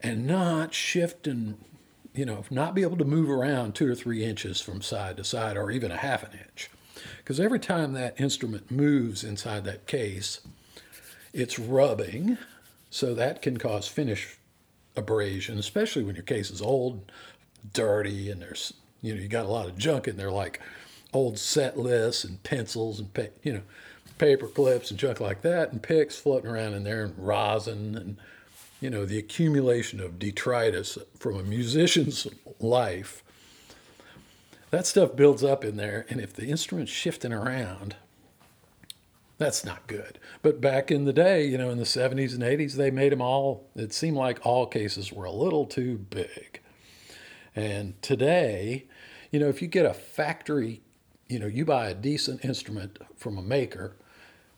and not shift and, you know, not be able to move around two or three inches from side to side or even a half an inch. Because every time that instrument moves inside that case, it's rubbing. So that can cause finish abrasion, especially when your case is old, dirty, and there's, you know, you got a lot of junk in there like old set lists and pencils and, pa- you know, paper clips and junk like that, and picks floating around in there, and rosin, and, you know, the accumulation of detritus from a musician's life. That stuff builds up in there, and if the instrument's shifting around, that's not good. But back in the day, you know, in the seventies and eighties, they made them all, it seemed like all cases were a little too big. And today, you know, if you get a factory, you know, you buy a decent instrument from a maker,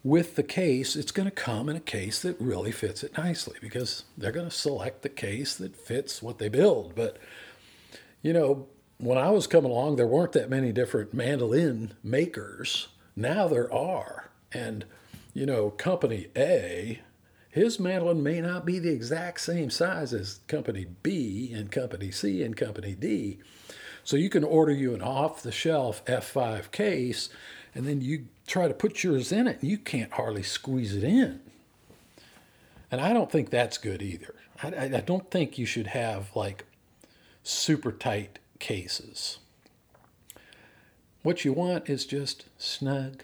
with the case, it's going to come in a case that really fits it nicely, because they're going to select the case that fits what they build. But, you know, when I was coming along, there weren't that many different mandolin makers. Now there are. And, you know, Company A, his mandolin may not be the exact same size as Company B and Company C and Company D. So you can order you an off-the-shelf F five case, and then you try to put yours in it, and you can't hardly squeeze it in. And I don't think that's good either. I, I don't think you should have, like, super tight cases. What you want is just snug,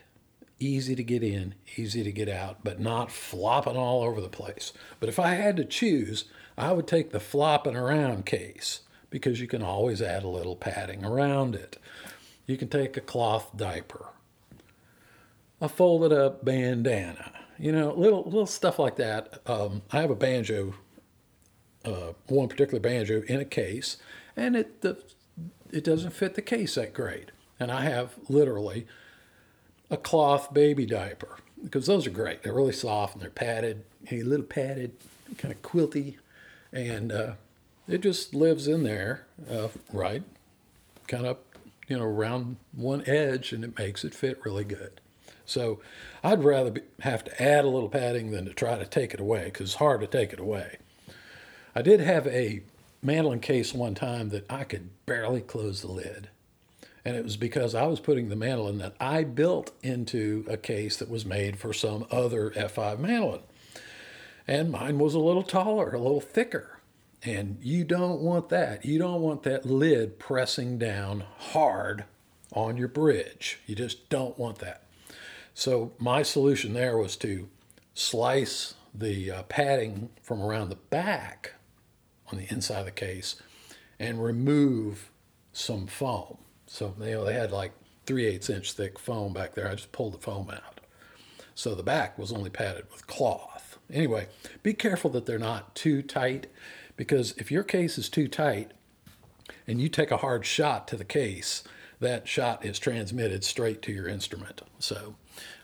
easy to get in, easy to get out, but not flopping all over the place. But if I had to choose, I would take the flopping around case, because you can always add a little padding around it. You can take a cloth diaper, a folded up bandana, you know, little little stuff like that. Um, I have a banjo, uh, one particular banjo in a case, and it the, it doesn't fit the case that great. And I have literally a cloth baby diaper, because those are great. They're really soft and they're padded, a little padded, kind of quilty, and uh, it just lives in there, uh, right, kind of, you know, around one edge, and it makes it fit really good. So I'd rather be, have to add a little padding than to try to take it away, because it's hard to take it away. I did have a mandolin case one time that I could barely close the lid, and it was because I was putting the mandolin that I built into a case that was made for some other F five mandolin, and mine was a little taller, a little thicker. And you don't want that. You don't want that lid pressing down hard on your bridge. You just don't want that. So my solution there was to slice the uh, padding from around the back on the inside of the case and remove some foam. So, you know, they had like three eighths inch thick foam back there. I just pulled the foam out. So the back was only padded with cloth. Anyway, be careful that they're not too tight, because if your case is too tight and you take a hard shot to the case, that shot is transmitted straight to your instrument. So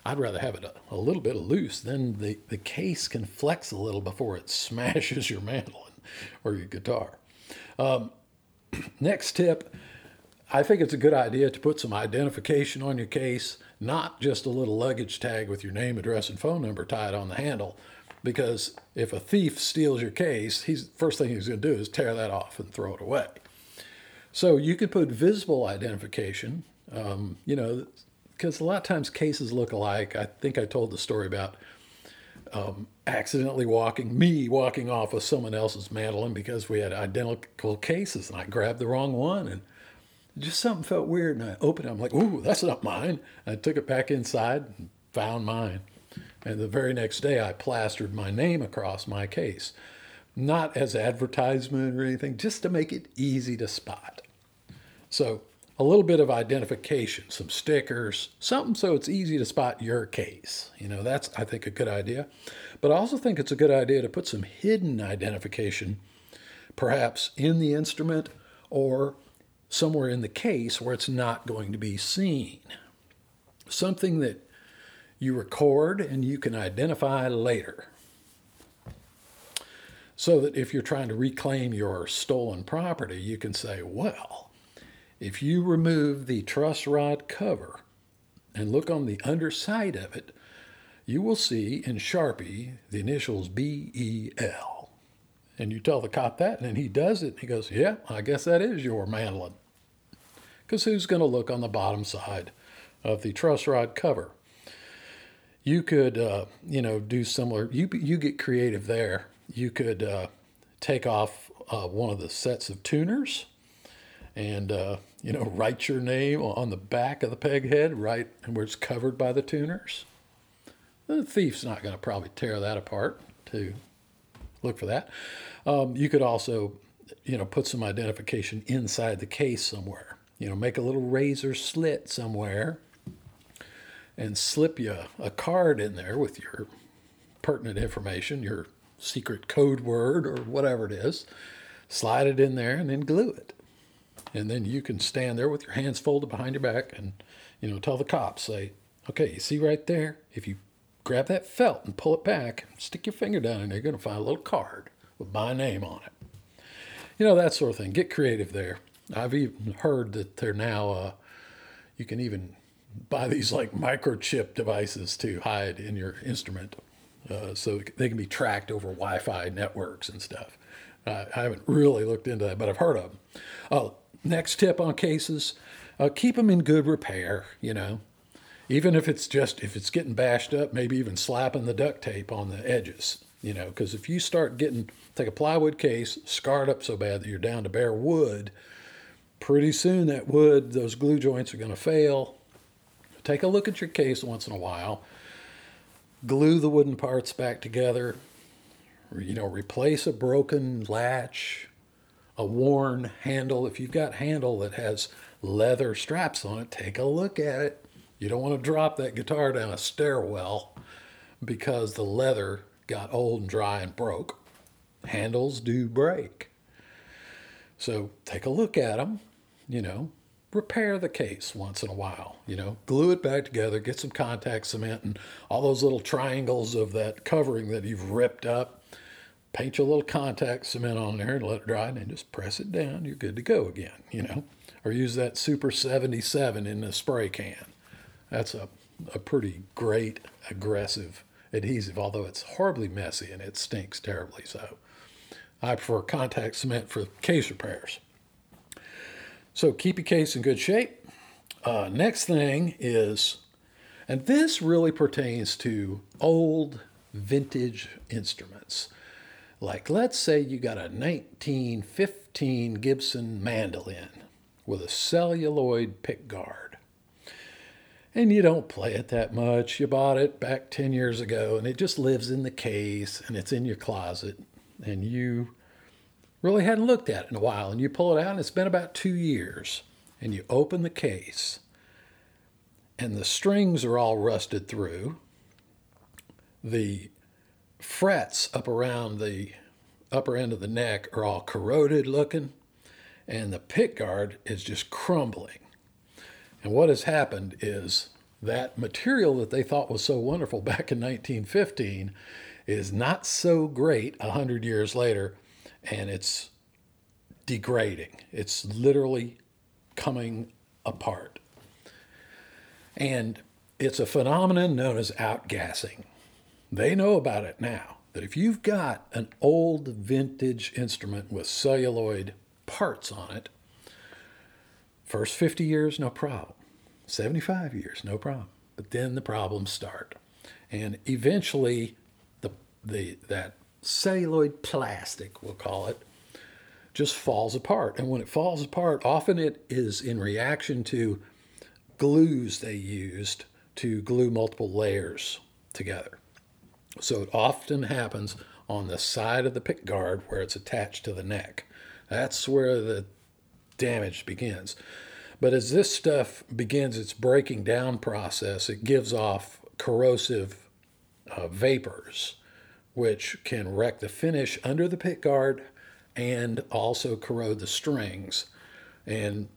I'd rather have it a, a little bit loose. Then the, the case can flex a little before it smashes your mandolin or your guitar. Um, next tip, I think it's a good idea to put some identification on your case, not just a little luggage tag with your name, address, and phone number tied on the handle. Because if a thief steals your case, he's first thing he's going to do is tear that off and throw it away. So you could put visible identification, um, you know, because a lot of times cases look alike. I think I told the story about um, accidentally walking, me walking off of someone else's mandolin because we had identical cases and I grabbed the wrong one and just something felt weird. And I opened it. I'm like, ooh, that's not mine. I took it back inside and found mine. And the very next day I plastered my name across my case, not as advertisement or anything, just to make it easy to spot. So a little bit of identification, some stickers, something so it's easy to spot your case. You know, that's, I think, a good idea. But I also think it's a good idea to put some hidden identification, perhaps in the instrument or somewhere in the case where it's not going to be seen. Something that you record and you can identify later. So that if you're trying to reclaim your stolen property, you can say, well, if you remove the truss rod cover and look on the underside of it, you will see in Sharpie the initials B E L. And you tell the cop that, and then he does it, and he goes, yeah, I guess that is your mandolin. Because who's going to look on the bottom side of the truss rod cover? You could, uh, you know, do similar. You, you get creative there. You could uh, take off uh, one of the sets of tuners and, uh, you know, write your name on the back of the peg head, right, and where it's covered by the tuners. The thief's not going to probably tear that apart to look for that. Um, you could also, you know, put some identification inside the case somewhere. You know, make a little razor slit somewhere and slip you a card in there with your pertinent information, your secret code word or whatever it is, slide it in there and then glue it. And then you can stand there with your hands folded behind your back and, you know, tell the cops, say, okay, you see right there, if you grab that felt and pull it back, stick your finger down in there, you're going to find a little card with my name on it. You know, that sort of thing. Get creative there. I've even heard that they're now, uh, you can even buy these like microchip devices to hide in your instrument. Uh, so they can be tracked over Wi-Fi networks and stuff. Uh, I haven't really looked into that, but I've heard of them. Oh, next tip on cases, uh, keep them in good repair, you know. Even if it's just, if it's getting bashed up, maybe even slapping the duct tape on the edges, you know, because if you start getting, take a plywood case, scarred up so bad that you're down to bare wood, pretty soon that wood, those glue joints are going to fail. Take a look at your case once in a while. Glue the wooden parts back together, you know, replace a broken latch, a worn handle. If you've got handle that has leather straps on it, take a look at it. You don't want to drop that guitar down a stairwell because the leather got old and dry and broke. Handles do break. So take a look at them, you know, repair the case once in a while, you know, glue it back together, get some contact cement and all those little triangles of that covering that you've ripped up, paint your little contact cement on there and let it dry and then just press it down. You're good to go again, you know, or use that Super seventy-seven in the spray can. That's a, a pretty great aggressive adhesive, although it's horribly messy and it stinks terribly. So I prefer contact cement for case repairs. So keep your case in good shape. Uh, next thing is, and this really pertains to old vintage instruments. Like let's say you got a nineteen fifteen Gibson mandolin with a celluloid pick guard. And you don't play it that much. You bought it back ten years ago and it just lives in the case and it's in your closet and you really hadn't looked at it in a while, and you pull it out, and it's been about two years, and you open the case, and the strings are all rusted through. The frets up around the upper end of the neck are all corroded looking, and the pickguard is just crumbling. And what has happened is that material that they thought was so wonderful back in nineteen fifteen is not so great one hundred years later, and it's degrading. It's literally coming apart. And it's a phenomenon known as outgassing. They know about it now, that if you've got an old vintage instrument with celluloid parts on it, First fifty years, no problem. seventy-five years, no problem. But then the problems start. And eventually, the the that celluloid plastic, we'll call it, just falls apart. And when it falls apart, often it is in reaction to glues they used to glue multiple layers together. So it often happens on the side of the pick guard where it's attached to the neck. That's where the damage begins. But as this stuff begins its breaking down process, it gives off corrosive uh, vapors, which can wreck the finish under the pick guard and also corrode the strings. And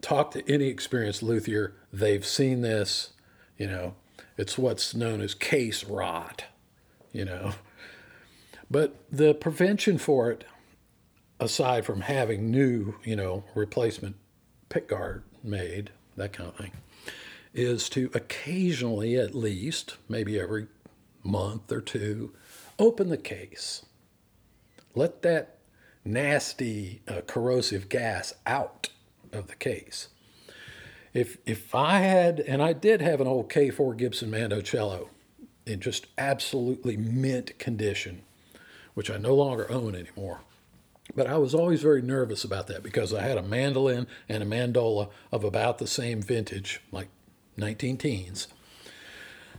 talk to any experienced luthier, they've seen this. You know, it's what's known as case rot, you know. But the prevention for it, aside from having new, you know, replacement pick guard made, that kind of thing, is to occasionally, at least, maybe every month or two, open the case. Let that nasty uh, corrosive gas out of the case. If if I had, and I did have an old K four Gibson Mandocello in just absolutely mint condition, which I no longer own anymore. But I was always very nervous about that because I had a mandolin and a mandola of about the same vintage, like nineteen teens,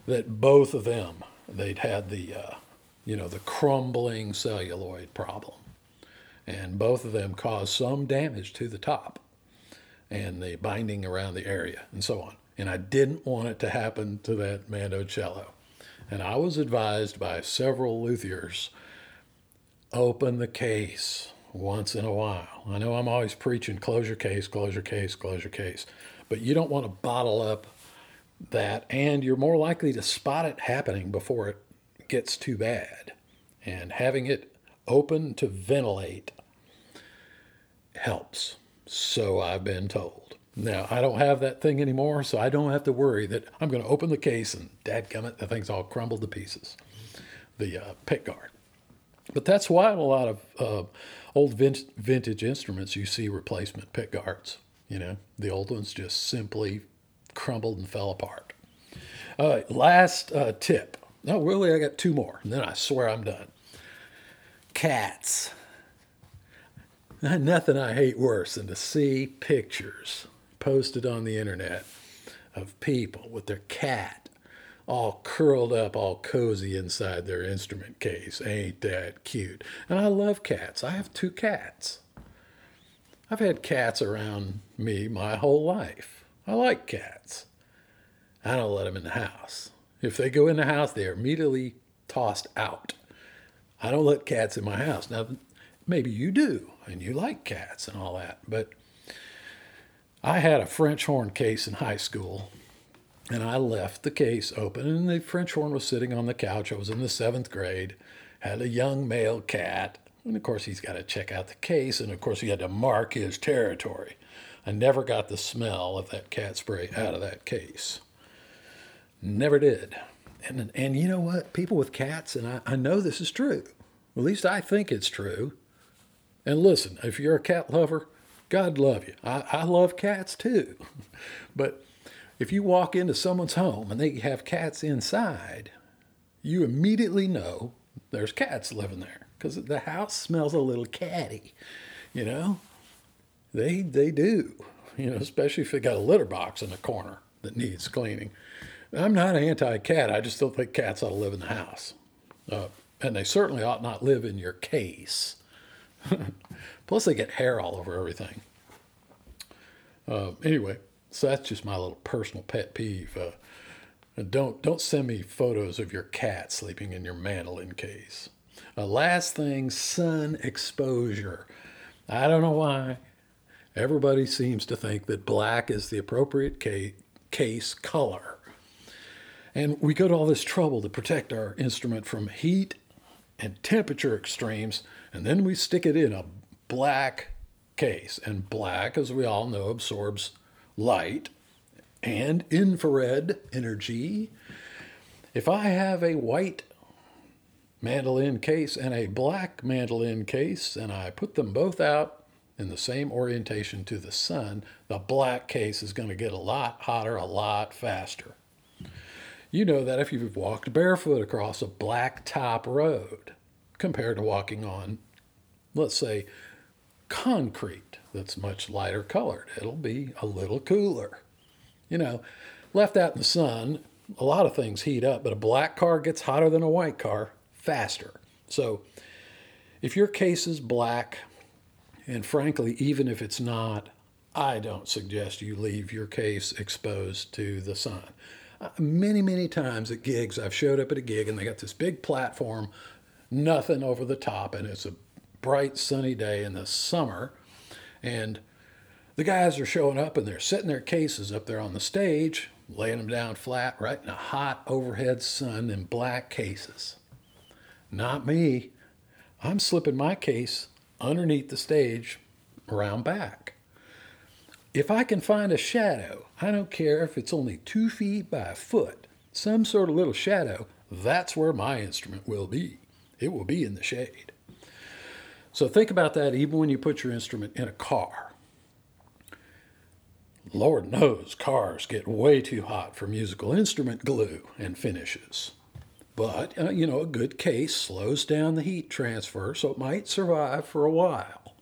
that both of them, they'd had the, uh, you know, the crumbling celluloid problem. And both of them caused some damage to the top and the binding around the area and so on. And I didn't want it to happen to that Mandocello. And I was advised by several luthiers, open the case once in a while. I know I'm always preaching, close your case, close your case, close your case. But you don't want to bottle up that, and you're more likely to spot it happening before it gets too bad. And having it open to ventilate helps. So I've been told. Now, I don't have that thing anymore, so I don't have to worry that I'm going to open the case and dadgummit, the thing's all crumbled to pieces, the uh, pick guard. But that's why in a lot of uh, old vin- vintage instruments you see replacement pick guards. You know, the old ones just simply crumbled and fell apart. All right, last uh, tip. No, really, I got two more, and then I swear I'm done. Cats. Nothing I hate worse than to see pictures posted on the internet of people with their cat all curled up, all cozy inside their instrument case. Ain't that cute? And I love cats. I have two cats. I've had cats around me my whole life. I like cats. I don't let them in the house. If they go in the house, they are immediately tossed out. I don't let cats in my house. Now, maybe you do, and you like cats and all that, but I had a French horn case in high school, and I left the case open, and the French horn was sitting on the couch. I was in the seventh grade, had a young male cat, and of course he's got to check out the case, and of course he had to mark his territory. I never got the smell of that cat spray out of that case. Never did. And, and you know what? People with cats, and I, I know this is true, at least I think it's true. And listen, if you're a cat lover, God love you. I, I love cats too. But if you walk into someone's home and they have cats inside, you immediately know there's cats living there because the house smells a little catty, you know? They they do, you know, especially if they got a litter box in the corner that needs cleaning. I'm not anti-cat. I just don't think cats ought to live in the house. Uh, and they certainly ought not live in your case. Plus, they get hair all over everything. Uh, anyway, so that's just my little personal pet peeve. Uh, don't don't send me photos of your cat sleeping in your mandolin case. Uh, last thing, sun exposure. I don't know why. Everybody seems to think that black is the appropriate ca- case color. And we go to all this trouble to protect our instrument from heat and temperature extremes, and then we stick it in a black case. And black, as we all know, absorbs light and infrared energy. If I have a white mandolin case and a black mandolin case, and I put them both out in the same orientation to the sun, the black case is going to get a lot hotter, a lot faster. You know that if you've walked barefoot across a blacktop road compared to walking on, let's say, concrete that's much lighter colored. It'll be a little cooler. You know, left out in the sun, a lot of things heat up, but a black car gets hotter than a white car faster. So if your case is black, and frankly, even if it's not, I don't suggest you leave your case exposed to the sun. Uh, many, many times at gigs, I've showed up at a gig and they got this big platform, nothing over the top, and it's a bright sunny day in the summer, and the guys are showing up and they're setting their cases up there on the stage, laying them down flat, right in the hot overhead sun in black cases. Not me. I'm slipping my case underneath the stage, around back. If I can find a shadow, I don't care if it's only two feet by a foot, some sort of little shadow, that's where my instrument will be. It will be in the shade. So think about that even when you put your instrument in a car. Lord knows cars get way too hot for musical instrument glue and finishes. But, uh, you know, a good case slows down the heat transfer, so it might survive for a while,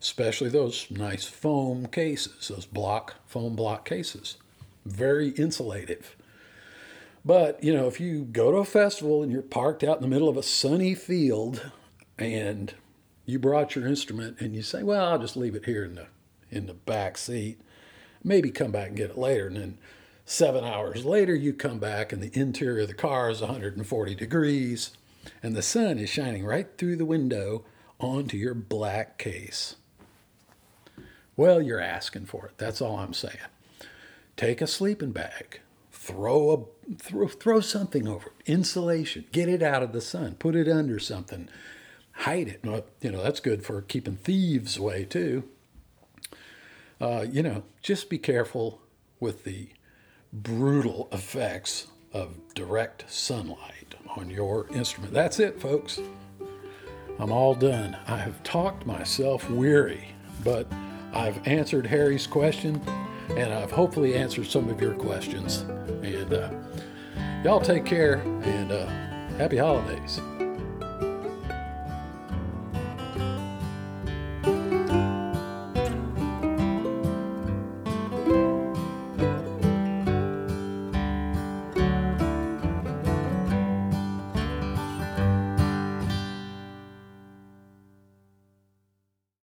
especially those nice foam cases, those block, foam block cases. Very insulative. But, you know, if you go to a festival and you're parked out in the middle of a sunny field and you brought your instrument and you say, well, I'll just leave it here in the, in the back seat, maybe come back and get it later, and then seven hours later, you come back and the interior of the car is one hundred forty degrees and the sun is shining right through the window onto your black case. Well, you're asking for it. That's all I'm saying. Take a sleeping bag. Throw a throw, throw something over it. Insulation. Get it out of the sun. Put it under something. Hide it. You know, that's good for keeping thieves away, too. Uh, you know, just be careful with the brutal effects of direct sunlight on your instrument. That's it, folks. I'm all done. I have talked myself weary, but I've answered Harry's question, and I've hopefully answered some of your questions. And uh, y'all take care, and uh, happy holidays.